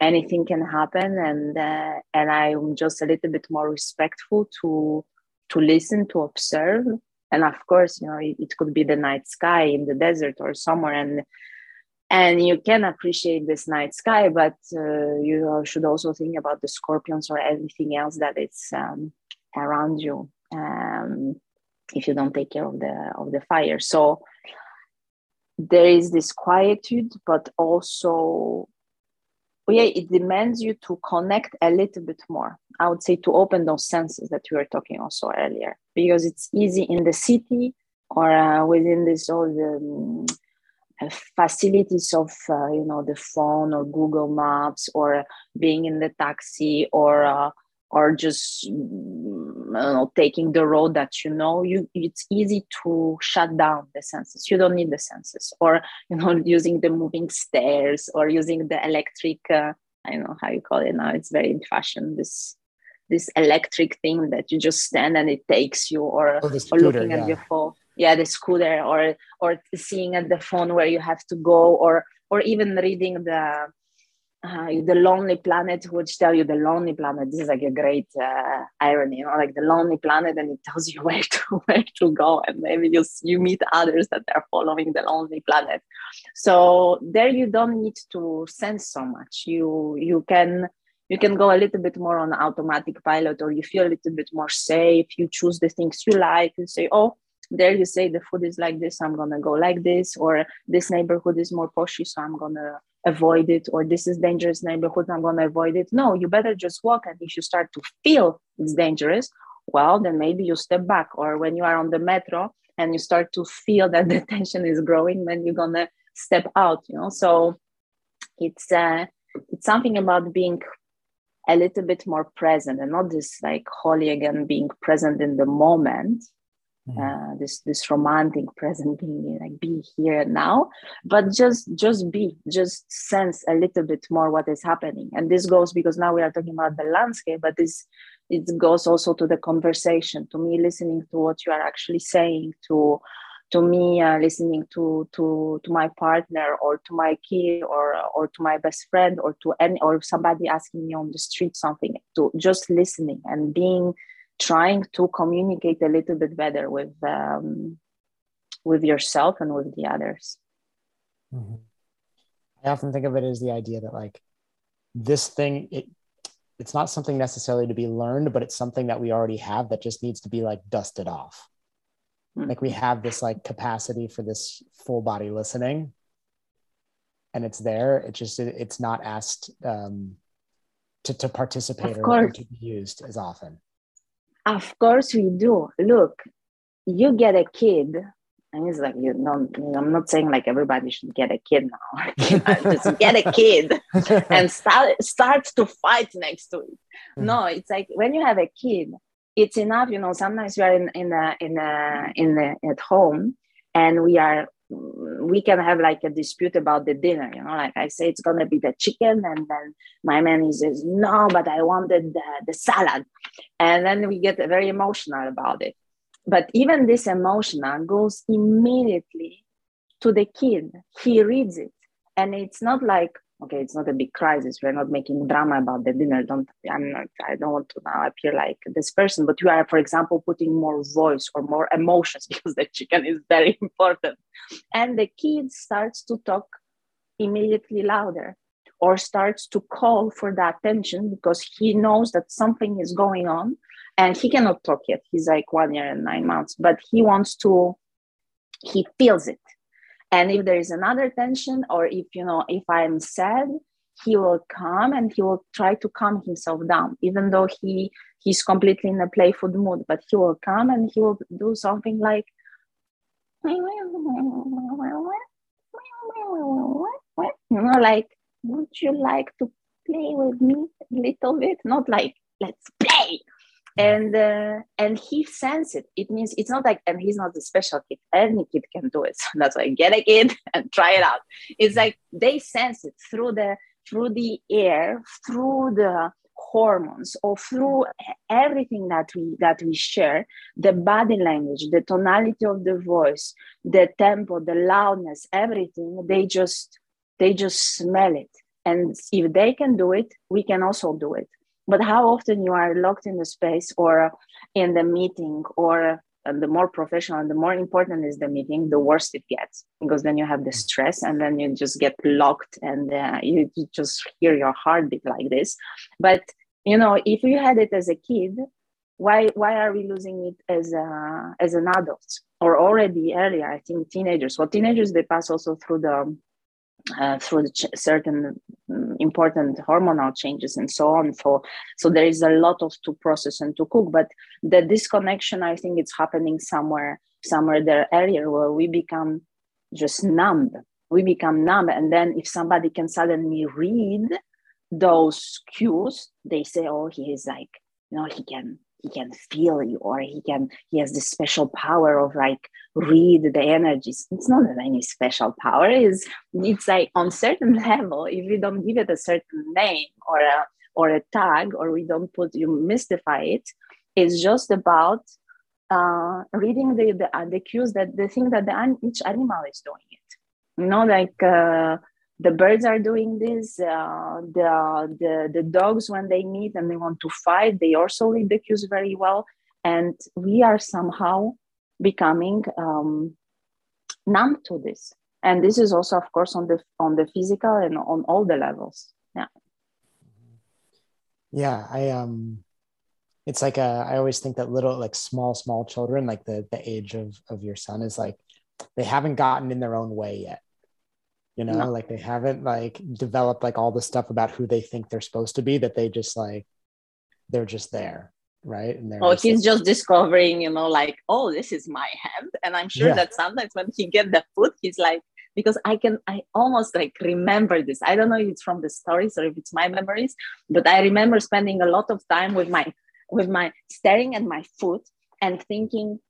anything can happen, and I'm just a little bit more respectful to listen, to observe, and of course, you know, it could be the night sky in the desert or somewhere, and you can appreciate this night sky, but you should also think about the scorpions or everything else that is around you if you don't take care of the fire. So there is this quietude, but also. Yeah, it demands you to connect a little bit more. I would say to open those senses that we were talking also earlier, because it's easy in the city or within this all the facilities of you know, the phone or Google Maps or being in the taxi or just, I don't know, taking the road that you know. It's easy to shut down the senses. You don't need the senses, or, you know, using the moving stairs or using the electric. I don't know how you call it now. It's very in fashion. This electric thing that you just stand and it takes you, or looking at your phone. Yeah, the scooter, or seeing at the phone where you have to go, or even reading the Lonely Planet, which tell you the Lonely Planet. This is like a great irony, you know, like the Lonely Planet, and it tells you where to go, and maybe you meet others that are following the Lonely Planet. So there, you don't need to sense so much. You can go a little bit more on automatic pilot, or you feel a little bit more safe. You choose the things you like. You say, oh, there you say the food is like this, I'm gonna go like this, or this neighborhood is more poshy, so I'm gonna avoid it, or this is dangerous neighborhood, I'm going to avoid it. No, you better just walk, and if you start to feel it's dangerous, well, then maybe you step back. Or when you are on the metro and you start to feel that the tension is growing, then you're going to step out, you know. So it's something about being a little bit more present, and not this like holy again, being present in the moment. This romantic present being, like be here and now, but just sense a little bit more what is happening. And this goes, because now we are talking about the landscape, but it goes also to the conversation, to me listening to what you are actually saying, to me listening to my partner, or to my kid, or to my best friend, or somebody asking me on the street something, to just listening and being, trying to communicate a little bit better with yourself and with the others. Mm-hmm. I often think of it as the idea that like this thing, it's not something necessarily to be learned, but it's something that we already have that just needs to be like dusted off. Mm-hmm. Like we have this like capacity for this full body listening, and it's there. It just, it's not asked to participate or to be used as often. Of course we do. Look, you get a kid. And it's like, you know, I'm not saying like everybody should get a kid now. Just get a kid and start to fight next to it. Mm-hmm. No, it's like when you have a kid, it's enough. You know, sometimes we are at home and we can have like a dispute about the dinner. You know, like I say, it's gonna be the chicken, and then my man says no, but I wanted the salad, and then we get very emotional about it. But even this emotional goes immediately to the kid. He reads it. And it's not like, okay, it's not a big crisis. We're not making drama about the dinner. I don't want to now appear like this person. But you are, for example, putting more voice or more emotions because the chicken is very important. And the kid starts to talk immediately louder or starts to call for the attention because he knows that something is going on. And he cannot talk yet. He's like 1 year and 9 months, but he wants to, he feels it. And if there is another tension or if, you know, if I'm sad, he will come and he will try to calm himself down, even though he's completely in a playful mood, but he will come and he will do something like, you know, like, would you like to play with me a little bit? Not like, let's play. And he senses it. It means it's not like, and he's not a special kid. Any kid can do it. So that's why get a kid and try it out. It's like they sense it through the air, through the hormones, or through everything that we share. The body language, the tonality of the voice, the tempo, the loudness, everything. They just smell it. And if they can do it, we can also do it. But how often you are locked in the space or in the meeting, or the more professional and the more important is the meeting, the worse it gets, because then you have the stress and then you just get locked and you just hear your heartbeat like this. But, you know, if you had it as a kid, why are we losing it as an adult or already earlier? I think teenagers, they pass also through certain important hormonal changes and so on. So there is a lot to process and to cook, but the disconnection, I think it's happening somewhere there earlier, where we become just numb. We become numb. And then if somebody can suddenly read those cues, they say, oh, he is like, you know, he can feel you, or he has this special power of like read the energies. It's not any special power. It's like on certain level, if we don't give it a certain name or a tag, or we don't mystify it, it's just about reading the cues, that the thing that each animal is doing it. You know, like the birds are doing this, the dogs, when they meet and they want to fight, they also read the cues very well. And we are somehow becoming numb to this. And this is also, of course, on the physical and on all the levels. Yeah. Yeah. It's like, I always think that little, like small children, like the age of your son is like, they haven't gotten in their own way yet. You know, no. Like they haven't like developed like all the stuff about who they think they're supposed to be, that they just like, they're just there. Right. And he's just discovering, you know, like, oh, this is my hand. And I'm sure that sometimes when he get the food, he's like, because I almost like remember this. I don't know if it's from the stories or if it's my memories, but I remember spending a lot of time with my staring at my foot and thinking,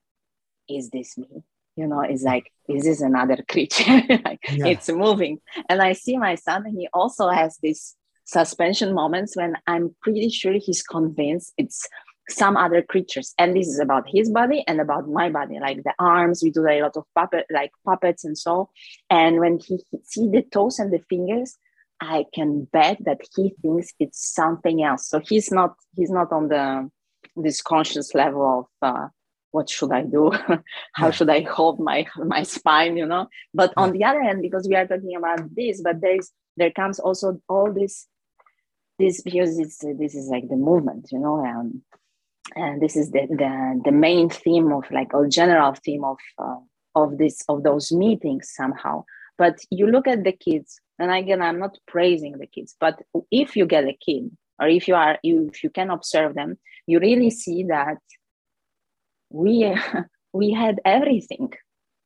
is this me? You know, it's like, is this another creature? Like, it's moving. And I see my son, and he also has these suspension moments when I'm pretty sure he's convinced it's some other creatures. And this is about his body and about my body, like the arms. We do a lot of puppets and so. And when he see the toes and the fingers, I can bet that he thinks it's something else. So he's not on this conscious level of, what should I do? How should I hold my spine, you know? But on the other hand, because we are talking about this, but there comes also all this because this is like the movement, you know? And this is the main theme of like, or general theme of those meetings somehow. But you look at the kids, and again, I'm not praising the kids, but if you get a kid, or if you can observe them, you really see that we had everything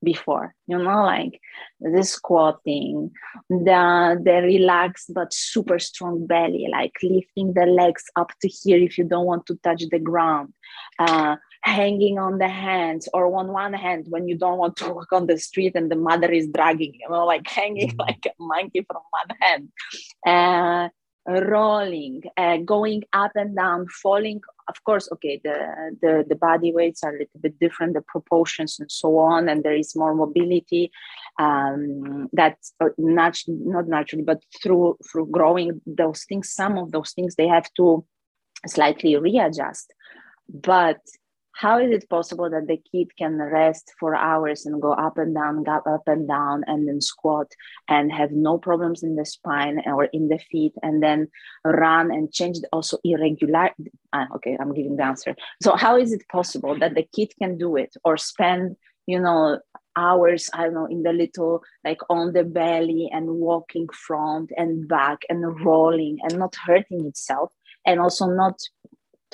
before, you know, like the squatting, the relaxed but super strong belly, like lifting the legs up to here if you don't want to touch the ground, hanging on the hands or on one hand when you don't want to walk on the street and the mother is dragging, you know, like hanging like a monkey from one hand, rolling, going up and down, falling. Of course, okay, the body weights are a little bit different, the proportions and so on, and there is more mobility that's not naturally, but through growing those things, some of those things they have to slightly readjust. But how is it possible that the kid can rest for hours and go up and down, and then squat and have no problems in the spine or in the feet, and then run and change also irregular? Okay, I'm giving the answer. So how is it possible that the kid can do it or spend, you know, hours, I don't know, in the little, like on the belly and walking front and back and rolling and not hurting itself and also not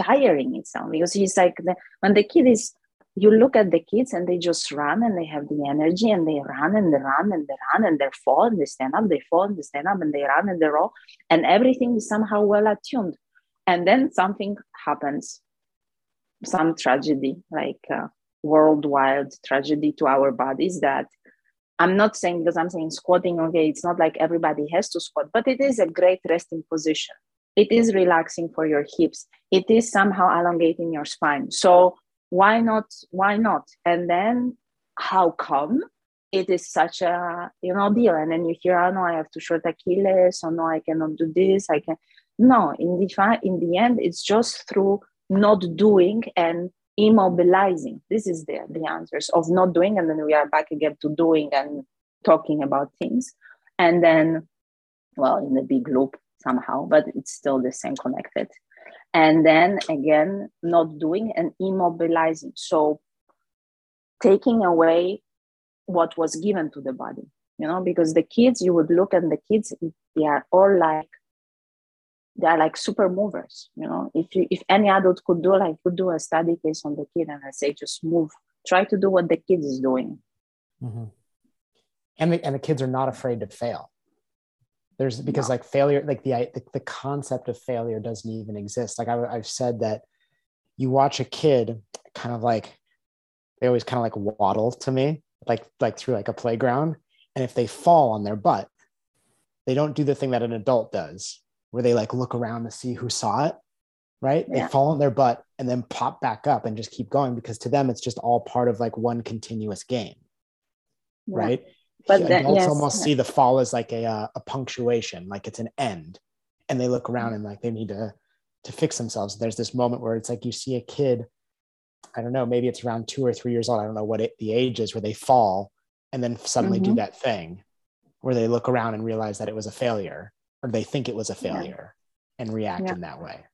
tiring itself? Because he's like, when the kid is, you look at the kids and they just run and they have the energy and they run and they run and they run and they fall and they stand up, they fall and they stand up and they run and they roll, and everything is somehow well attuned. And then something happens, some tragedy, like a worldwide tragedy to our bodies that I'm not saying, because I'm saying squatting, okay, it's not like everybody has to squat, but it is a great resting position. It is relaxing for your hips. It is somehow elongating your spine. So why not? Why not? And then how come it is such a, you know, deal? And then you hear, oh no, I have to short Achilles. Oh no, I cannot do this. I can. No, in the end, it's just through not doing and immobilizing. This is the answers of not doing. And then we are back again to doing and talking about things. And then, well, in the big loop, somehow, but it's still the same connected. And then again, not doing and immobilizing. So taking away what was given to the body, you know, because the kids, you would look at the kids, they are all like, they are like super movers, you know. If any adult could do, like, would do a study case on the kid and I say, just move, try to do what the kid is doing. Mm-hmm. And the kids are not afraid to fail. There's, because like failure, like the concept of failure doesn't even exist. Like I've said that you watch a kid kind of like, they always kind of like waddle to me, like through like a playground. And if they fall on their butt, they don't do the thing that an adult does where they like look around to see who saw it, right? Yeah. They fall on their butt and then pop back up and just keep going, because to them, it's just all part of like one continuous game, yeah. Right? But adults almost see the fall as like a punctuation, like it's an end, and they look around and like they need to fix themselves. There's this moment where it's like you see a kid, I don't know, maybe it's around 2 or 3 years old, I don't know what the age is, where they fall and then suddenly do that thing where they look around and realize that it was a failure, or they think it was a failure and react in that way.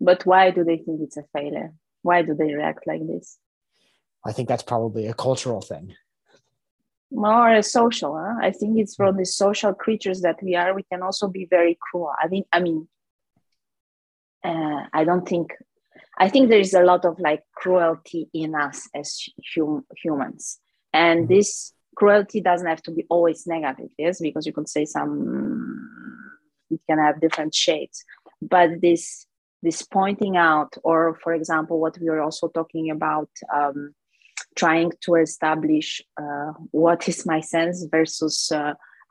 But why do they think it's a failure? Why do they react like this? I think that's probably a cultural thing. More social, huh? I think it's from the social creatures that we are. We can also be very cruel. I think there is a lot of like cruelty in us as humans, and this cruelty doesn't have to be always negative, yes, because you could say it can have different shades, but this pointing out, or for example, what we are also talking about, trying to establish what is my sense versus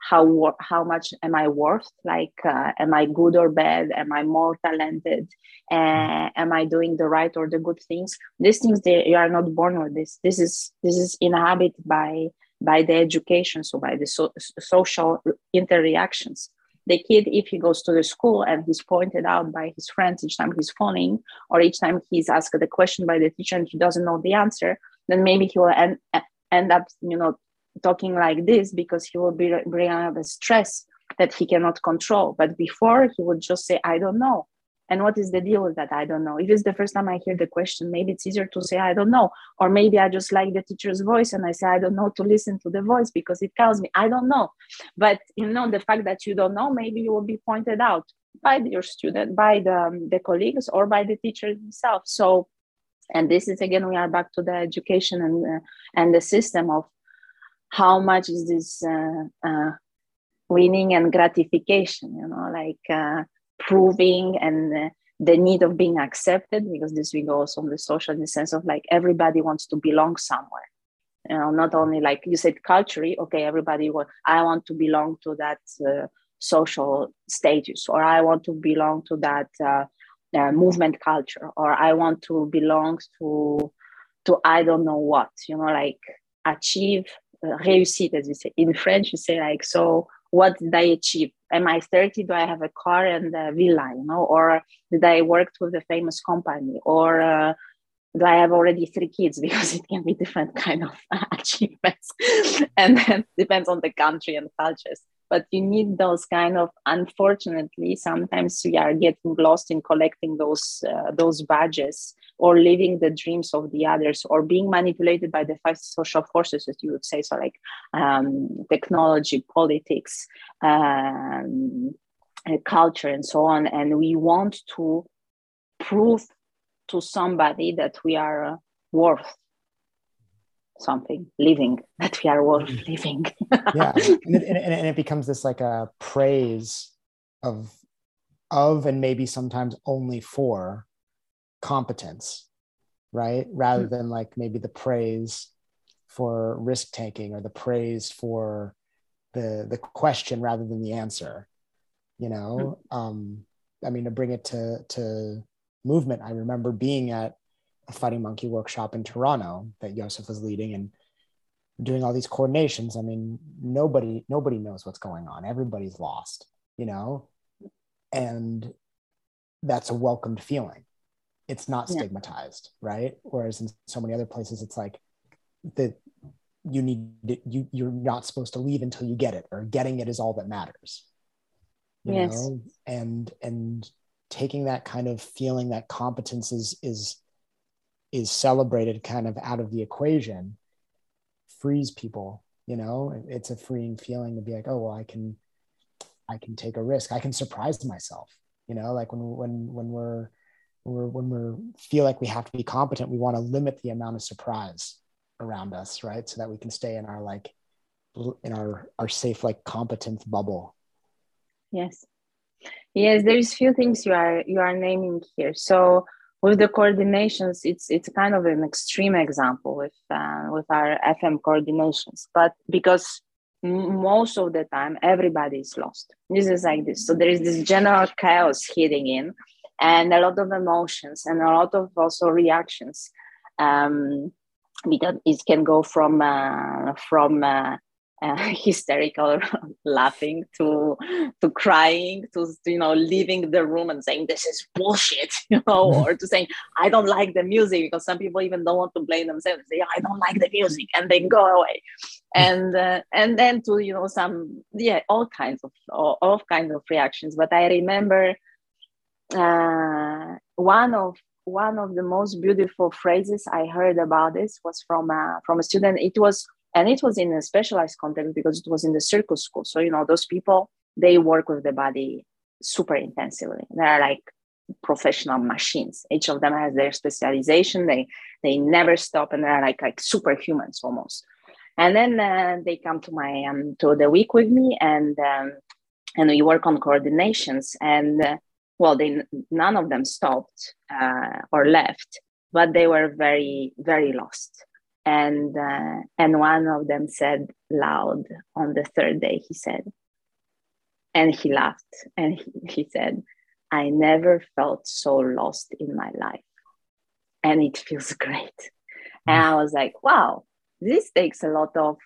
how much am I worth? Like, am I good or bad? Am I more talented? Am I doing the right or the good things? These things, you are not born with this. This is inhabited by the education, so by the social interreactions. The kid, if he goes to the school and he's pointed out by his friends each time he's falling, or each time he's asked a question by the teacher and he doesn't know the answer, then maybe he will end up, you know, talking like this, because he will be bringing up a stress that he cannot control. But before, he would just say, I don't know. And what is the deal with that? I don't know. If it's the first time I hear the question, maybe it's easier to say, I don't know. Or maybe I just like the teacher's voice and I say, I don't know, to listen to the voice because it tells me, I don't know. But, you know, the fact that you don't know, maybe you will be pointed out by your student, by the colleagues, or by the teacher himself. So And this is, again, we are back to the education and the system of how much is this winning and gratification, you know, like proving and the need of being accepted, because this we go also on the social, in the sense of like everybody wants to belong somewhere. You know, not only like you said, culturally, okay, everybody, I want to belong to that social status, or I want to belong to that movement culture, or I want to belong to I don't know what, you know, like achieve, réussite, as we say in French. You say like, so what did I achieve? Am I 30? Do I have a car and a villa, you know, or did I work with a famous company, or do I have already 3 kids? Because it can be different kind of achievements, and then depends on the country and cultures. But you need those kind of, unfortunately, sometimes we are getting lost in collecting those badges, or living the dreams of the others, or being manipulated by the 5 social forces, as you would say. So like technology, politics, culture, and so on. And we want to prove to somebody that we are worth something living, that we are worth living. Yeah, and it becomes this like a praise of and maybe sometimes only for competence, right? Rather than like maybe the praise for risk taking, or the praise for the question rather than the answer, you know. I mean, to bring it to movement, I remember being at a Fighting Monkey workshop in Toronto that Joseph was leading, and doing all these coordinations. I mean, nobody knows what's going on. Everybody's lost, you know, and that's a welcomed feeling. It's not stigmatized, right? Whereas in so many other places, it's like that you're not supposed to leave until you get it, or getting it is all that matters, you know? And taking that kind of feeling that competence is celebrated kind of out of the equation frees people, you know. It's a freeing feeling to be like, oh, well, I can take a risk. I can surprise myself, you know, like when we feel like we have to be competent, we want to limit the amount of surprise around us, right? So that we can stay in our like, in our safe, like competence bubble. Yes. There is few things you are naming here. So with the coordinations, it's kind of an extreme example with our FM coordinations, but because most of the time everybody is lost. This is like this. So there is this general chaos hitting in, and a lot of emotions, and a lot of also reactions, because it can go from hysterical laughing to crying, to, you know, leaving the room and saying this is bullshit, you know, or to saying I don't like the music, because some people even don't want to blame themselves. They say, I don't like the music, and they go away, and then to, you know, some all kinds of reactions. But I remember one of the most beautiful phrases I heard about this was from a student. It was in a specialized context, because it was in the circus school. So, you know, those people, they work with the body super intensively. They are like professional machines. Each of them has their specialization. They never stop, and they're like superhumans almost. And then they come to my to the week with me, and we work on coordinations. And none of them stopped or left, but they were very, very lost. And one of them said loud on the 3rd day, he said, and he laughed, and he said, I never felt so lost in my life, and it feels great. And I was like, wow, this takes a lot of,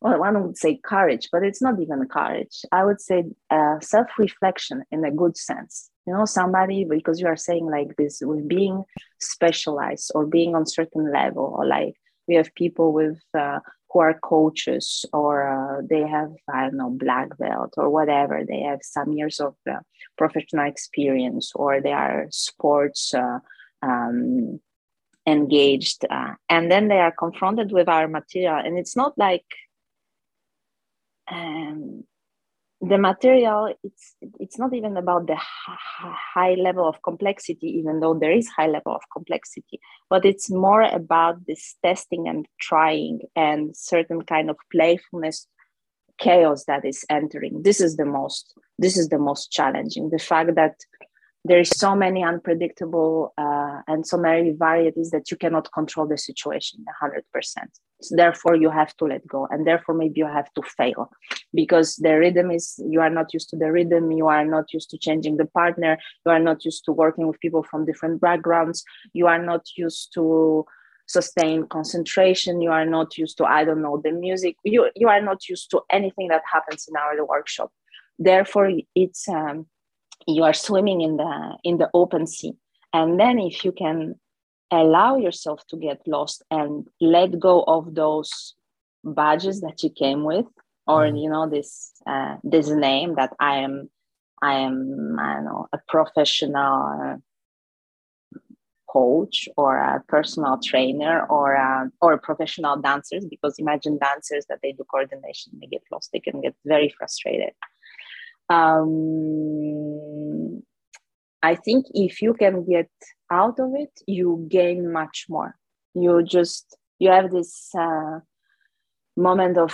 one would say courage, but it's not even courage. I would say self-reflection in a good sense. You know, somebody, because you are saying like this, with being specialized or being on certain level, or like we have people with who are coaches, or they have, I don't know, black belt or whatever. They have some years of professional experience, or they are sports engaged. And then they are confronted with our material. And it's not like the material, it's not even about the high level of complexity, even though there is high level of complexity, but it's more about this testing and trying and certain kind of playfulness, chaos that is entering. This is the most challenging, the fact that there is so many unpredictable and so many varieties that you cannot control the situation 100%. So therefore, you have to let go, and therefore maybe you have to fail because the rhythm is, you are not used to the rhythm, you are not used to changing the partner, you are not used to working with people from different backgrounds, you are not used to sustain concentration, you are not used to, I don't know, the music, you are not used to anything that happens in our workshop. Therefore, it's you are swimming in the open sea. And then if you can allow yourself to get lost and let go of those badges that you came with, or this name that I am I don't know, a professional coach or a personal trainer or professional dancers, because imagine dancers that they do coordination, they get lost, they can get very frustrated. I think if you can get out of it, you gain much more. You have this moment of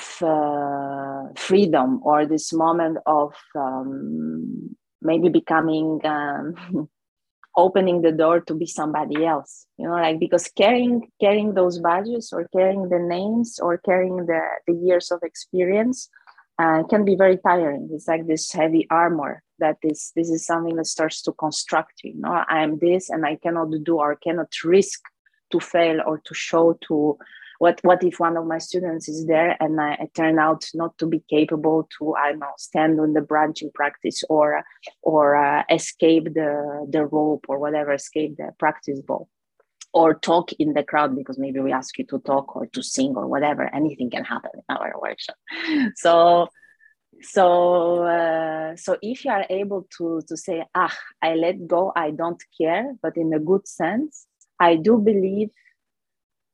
freedom, or this moment of maybe becoming opening the door to be somebody else, because carrying those badges or carrying the names or carrying the years of experience can be very tiring. It's like this heavy armor that is, this is something that starts to construct you. I am this, and I cannot do or cannot risk to fail or to show to what if one of my students is there and I turn out not to be capable to, I don't know, stand on the branch in practice or escape the rope or whatever, escape the practice ball, or talk in the crowd because maybe we ask you to talk or to sing or whatever. Anything can happen in our workshop. So if you are able to say, I let go, I don't care, but in a good sense, I do believe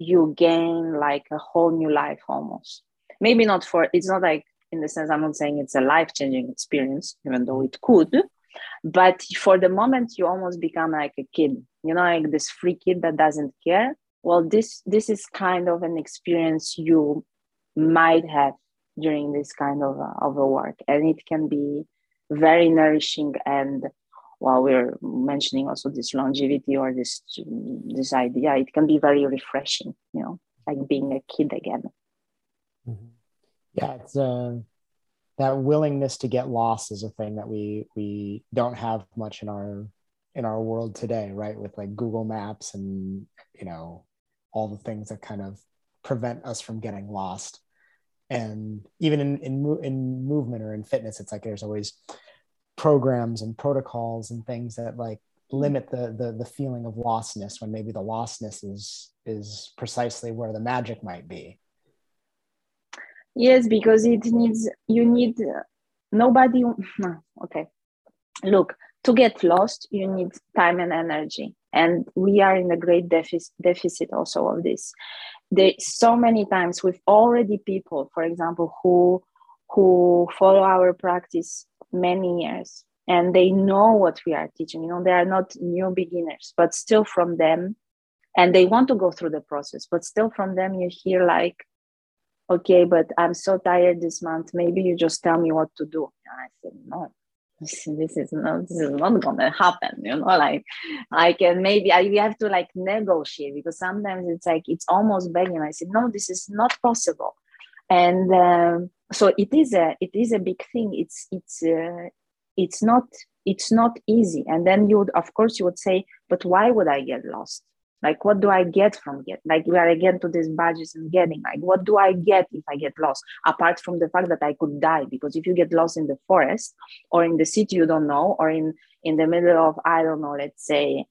you gain like a whole new life almost. Maybe not it's not like, in the sense, I'm not saying it's a life-changing experience, even though it could, but for the moment you almost become like a kid, like this free kid that doesn't care. Well, this is kind of an experience you might have during this kind of a work, and it can be very nourishing. And while we're mentioning also this longevity or this idea, it can be very refreshing, like being a kid again. Mm-hmm. Yeah, it's that willingness to get lost is a thing that we don't have much in our world today, right? With like Google Maps and all the things that kind of prevent us from getting lost. And even in movement or in fitness, it's like there's always programs and protocols and things that like limit the feeling of lostness, when maybe the lostness is precisely where the magic might be. Yes, because you need nobody. Okay, look, to get lost, you need time and energy, and we are in a great deficit also of this. So many times we've already people, for example, who follow our practice many years, and they know what we are teaching. They are not new beginners, but still from them, and they want to go through the process, but still from them you hear like, okay, but I'm so tired this month. Maybe you just tell me what to do. And I said, no. This is not gonna happen, like I can maybe we have to like negotiate, because sometimes it's like it's almost begging. I said, no, this is not possible. And so it is a big thing. It's not easy. And then you would say, but why would I get lost? Like, what do I get from it? Like, we are again to these badges and getting, like, what do I get if I get lost? Apart from the fact that I could die, because if you get lost in the forest or in the city, you don't know, or in the middle of, I don't know, let's say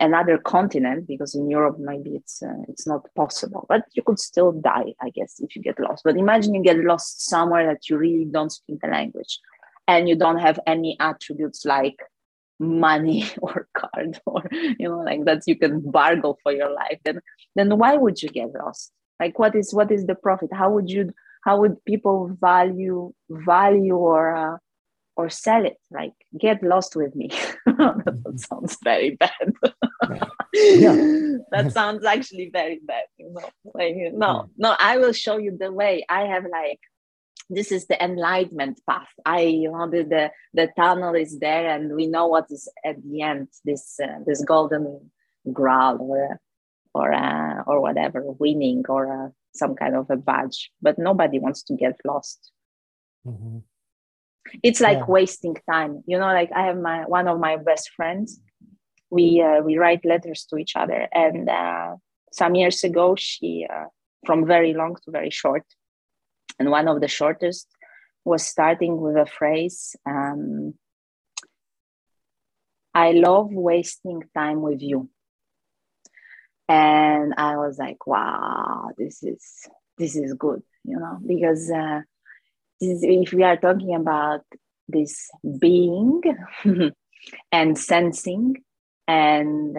another continent, because in Europe, maybe it's not possible, but you could still die, I guess, if you get lost. But imagine you get lost somewhere that you really don't speak the language and you don't have any attributes like money or card or like that you can bargain for your life, then why would you get lost? Like, what is the profit? How would you how would people value or sell it? Like, get lost with me. That sounds very bad. Yeah. That sounds actually very bad. You know? Like, no, I will show you the way. I have like, this is the enlightenment path. The tunnel is there, and we know what is at the end. This golden growl or whatever, winning or some kind of a badge. But nobody wants to get lost. Mm-hmm. It's like wasting time. You know, like I have one of my best friends. We write letters to each other, and some years ago, she from very long to very short. And one of the shortest was starting with a phrase, I love wasting time with you. And I was like, wow, this is good, you know, because if we are talking about this being and sensing and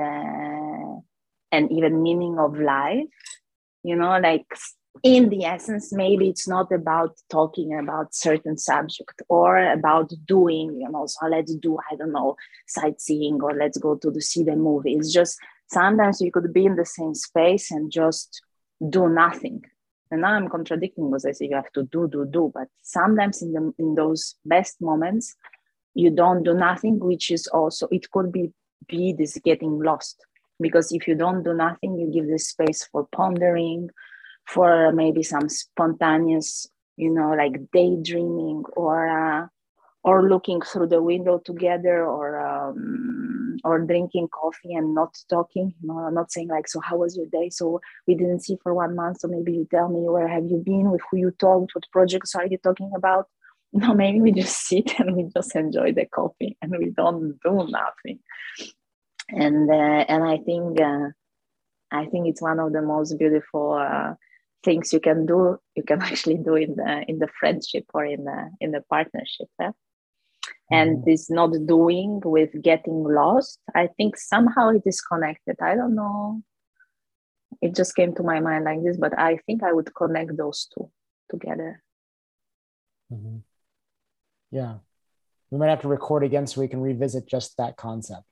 even meaning of life, you know, like, in the essence, maybe it's not about talking about certain subject or about doing, you know, so let's do, I don't know, sightseeing, or let's go to see the movie. It's just sometimes you could be in the same space and just do nothing. And now I'm contradicting because I say you have to do, but sometimes in those best moments, you don't do nothing, which is also, it could be this getting lost. Because if you don't do nothing, you give this space for pondering, for maybe some spontaneous, you know, like daydreaming or looking through the window together or drinking coffee and not talking, you know, not saying like, so how was your day? So we didn't see for 1 month. So maybe you tell me, where have you been, with who you talked, what projects are you talking about? No, maybe we just sit and we just enjoy the coffee and we don't do nothing. And I think it's one of the most beautiful things you can do. You can actually do in the friendship or in the partnership. Eh? And this not doing with getting lost, I think somehow it is connected. I don't know. It just came to my mind like this, but I think I would connect those two together. Mm-hmm. Yeah. We might have to record again so we can revisit just that concept.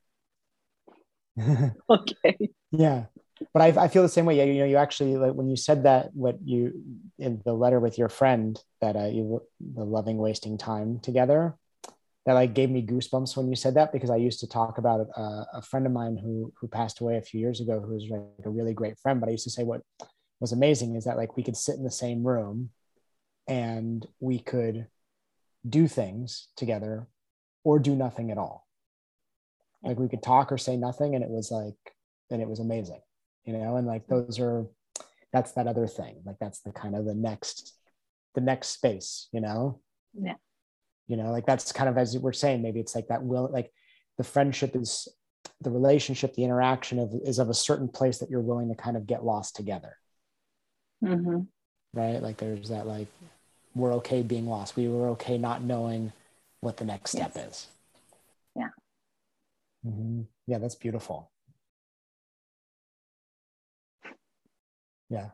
Okay. Yeah. But I feel the same way. Yeah, you know, you actually, like, when you said that, what you in the letter with your friend that the loving wasting time together, that like gave me goosebumps when you said that, because I used to talk about a friend of mine who passed away a few years ago, who was like a really great friend. But I used to say what was amazing is that like we could sit in the same room and we could do things together or do nothing at all. Like we could talk or say nothing, and it was amazing. You know, and like that's that other thing. Like that's the kind of the next space, you know? Yeah. You know, like that's kind of, as we're saying, maybe it's like that will, like the friendship is, the relationship, the interaction is of a certain place that you're willing to kind of get lost together. Mm-hmm. Right? Like there's that, like, we're okay being lost. We were okay not knowing what the next step is. Yeah. Mm-hmm. Yeah, that's beautiful. Yeah.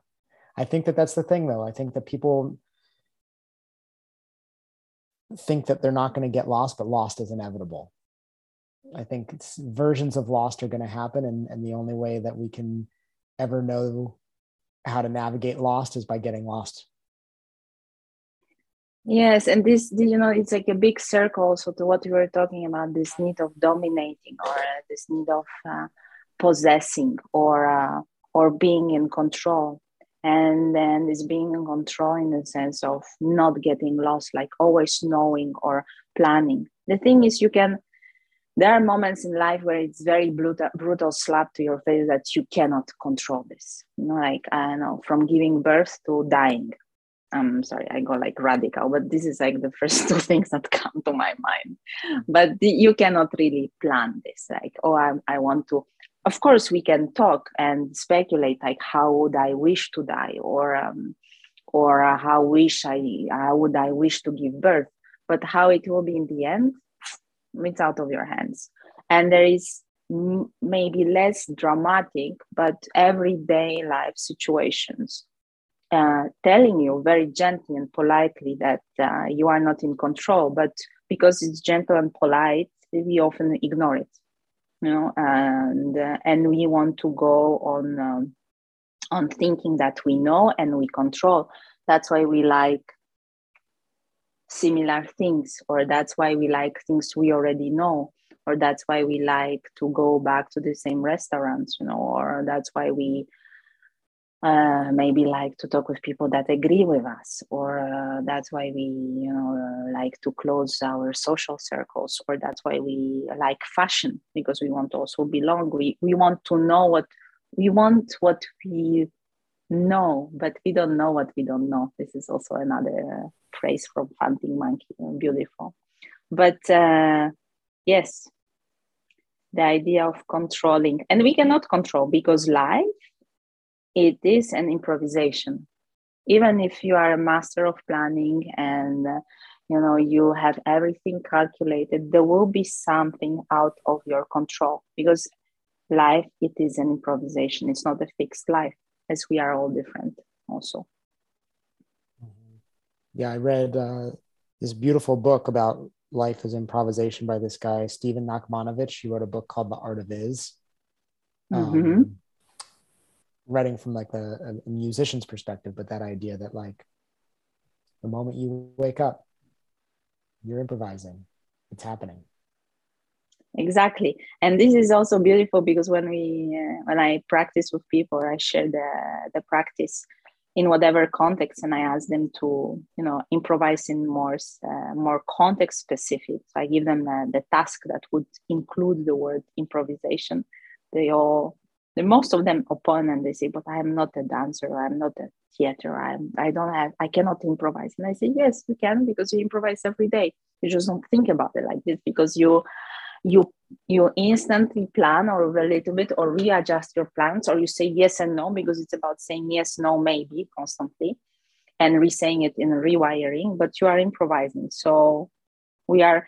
I think that that's the thing though. I think that people think that they're not going to get lost, but lost is inevitable. I think versions of lost are going to happen. And the only way that we can ever know how to navigate lost is by getting lost. Yes. And this, you know, it's like a big circle also to what we were talking about, this need of dominating or this need of possessing or being in control. And then it's being in control in the sense of not getting lost, like always knowing or planning. The thing is, there are moments in life where it's very brutal slap to your face that you cannot control this. You know, like, I don't know, from giving birth to dying. I'm sorry, I go like radical, but this is like the first two things that come to my mind. But you cannot really plan this. Like, oh, I want to. Of course, we can talk and speculate, like how would I wish to die, or how would I wish to give birth. But how it will be in the end, it's out of your hands. And there is maybe less dramatic, but everyday life situations telling you very gently and politely that you are not in control, but because it's gentle and polite, we often ignore it, you know, and we want to go on thinking that we know and we control. That's why we like similar things, or that's why we like things we already know, or that's why we like to go back to the same restaurants, you know, or that's why we maybe like to talk with people that agree with us, or that's why we, you know, like to close our social circles, or that's why we like fashion, because we want to also belong. We want to know what we want, what we know, but we don't know what we don't know. This is also another phrase from Fighting Monkey. Beautiful. But yes, the idea of controlling, and we cannot control, because life, it is an improvisation. Even if you are a master of planning and you know you have everything calculated, there will be something out of your control, because life, it is an improvisation. It's not a fixed life, as we are all different also. Yeah, I read this beautiful book about life as improvisation by this guy, Steven Nachmanovich. He wrote a book called The Art of Is. Mm-hmm. Writing from like a musician's perspective, but that idea that like the moment you wake up, you're improvising, it's happening. Exactly. And this is also beautiful, because when I practice with people, I share the practice in whatever context, and I ask them to, you know, improvise in more context specific. So I give them the task that would include the word improvisation. Most of them open and they say, but I am not a dancer, I am not a theater, I cannot improvise. And I say, yes, you can, because you improvise every day. You just don't think about it like this, because you instantly plan, or a little bit, or readjust your plans, or you say yes and no, because it's about saying yes, no, maybe constantly, and re-saying it in rewiring, but you are improvising. So we are,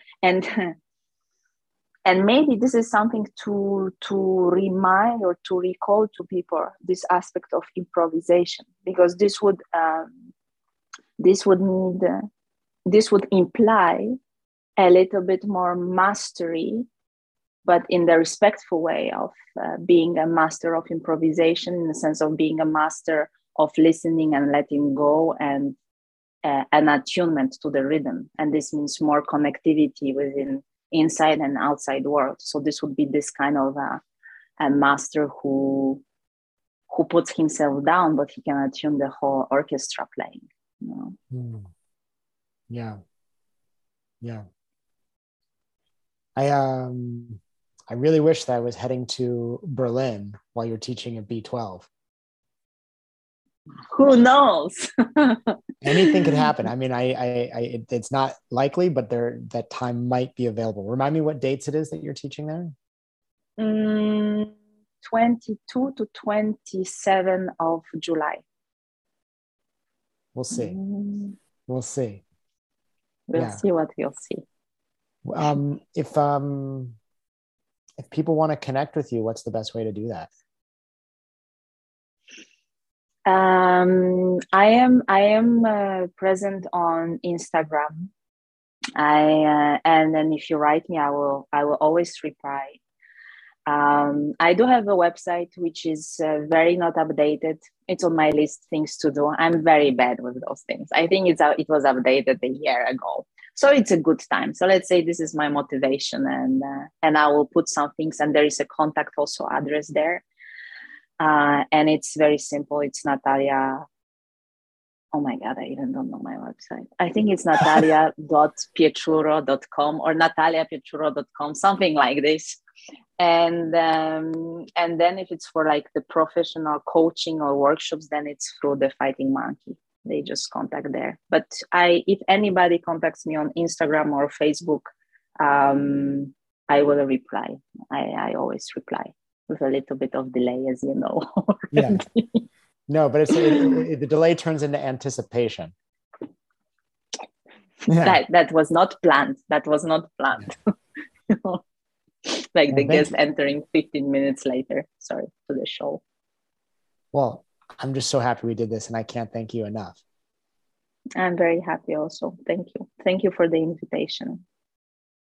and maybe this is something to remind or to recall to people, this aspect of improvisation, because this would imply a little bit more mastery, but in the respectful way of being a master of improvisation, in the sense of being a master of listening and letting go, and an attunement to the rhythm. And this means more connectivity within inside and outside world. So this would be this kind of a master who puts himself down, but he can attune the whole orchestra playing, you know? Yeah. I really wish that I was heading to Berlin while you're teaching at B12. Who knows? Anything could happen. I mean, it's not likely, but that time might be available. Remind me what dates it is that you're teaching there. 22 to 27 of July. We'll see. We'll see. We'll see what we'll see. If people want to connect with you, what's the best way to do that? I am present on Instagram. And then if you write me, I will always reply. I do have a website, which is very not updated. It's on my list, things to do. I'm very bad with those things. I think it was updated a year ago. So it's a good time. So let's say this is my motivation, and I will put some things, and there is a contact also address there. And it's very simple. It's Natalia. Oh my God, I even don't know my website. I think it's natalia.pieturo.com or nataliapieturo.com, something like this. And then if it's for like the professional coaching or workshops, then it's through the Fighting Monkey. They just contact there. But if anybody contacts me on Instagram or Facebook, I will reply. I always reply. With a little bit of delay, as you know. Yeah. No, but the delay turns into anticipation. Yeah. That was not planned. Yeah. Like the guest entering 15 minutes later. Sorry, to the show. Well, I'm just so happy we did this, and I can't thank you enough. I'm very happy also. Thank you. Thank you for the invitation.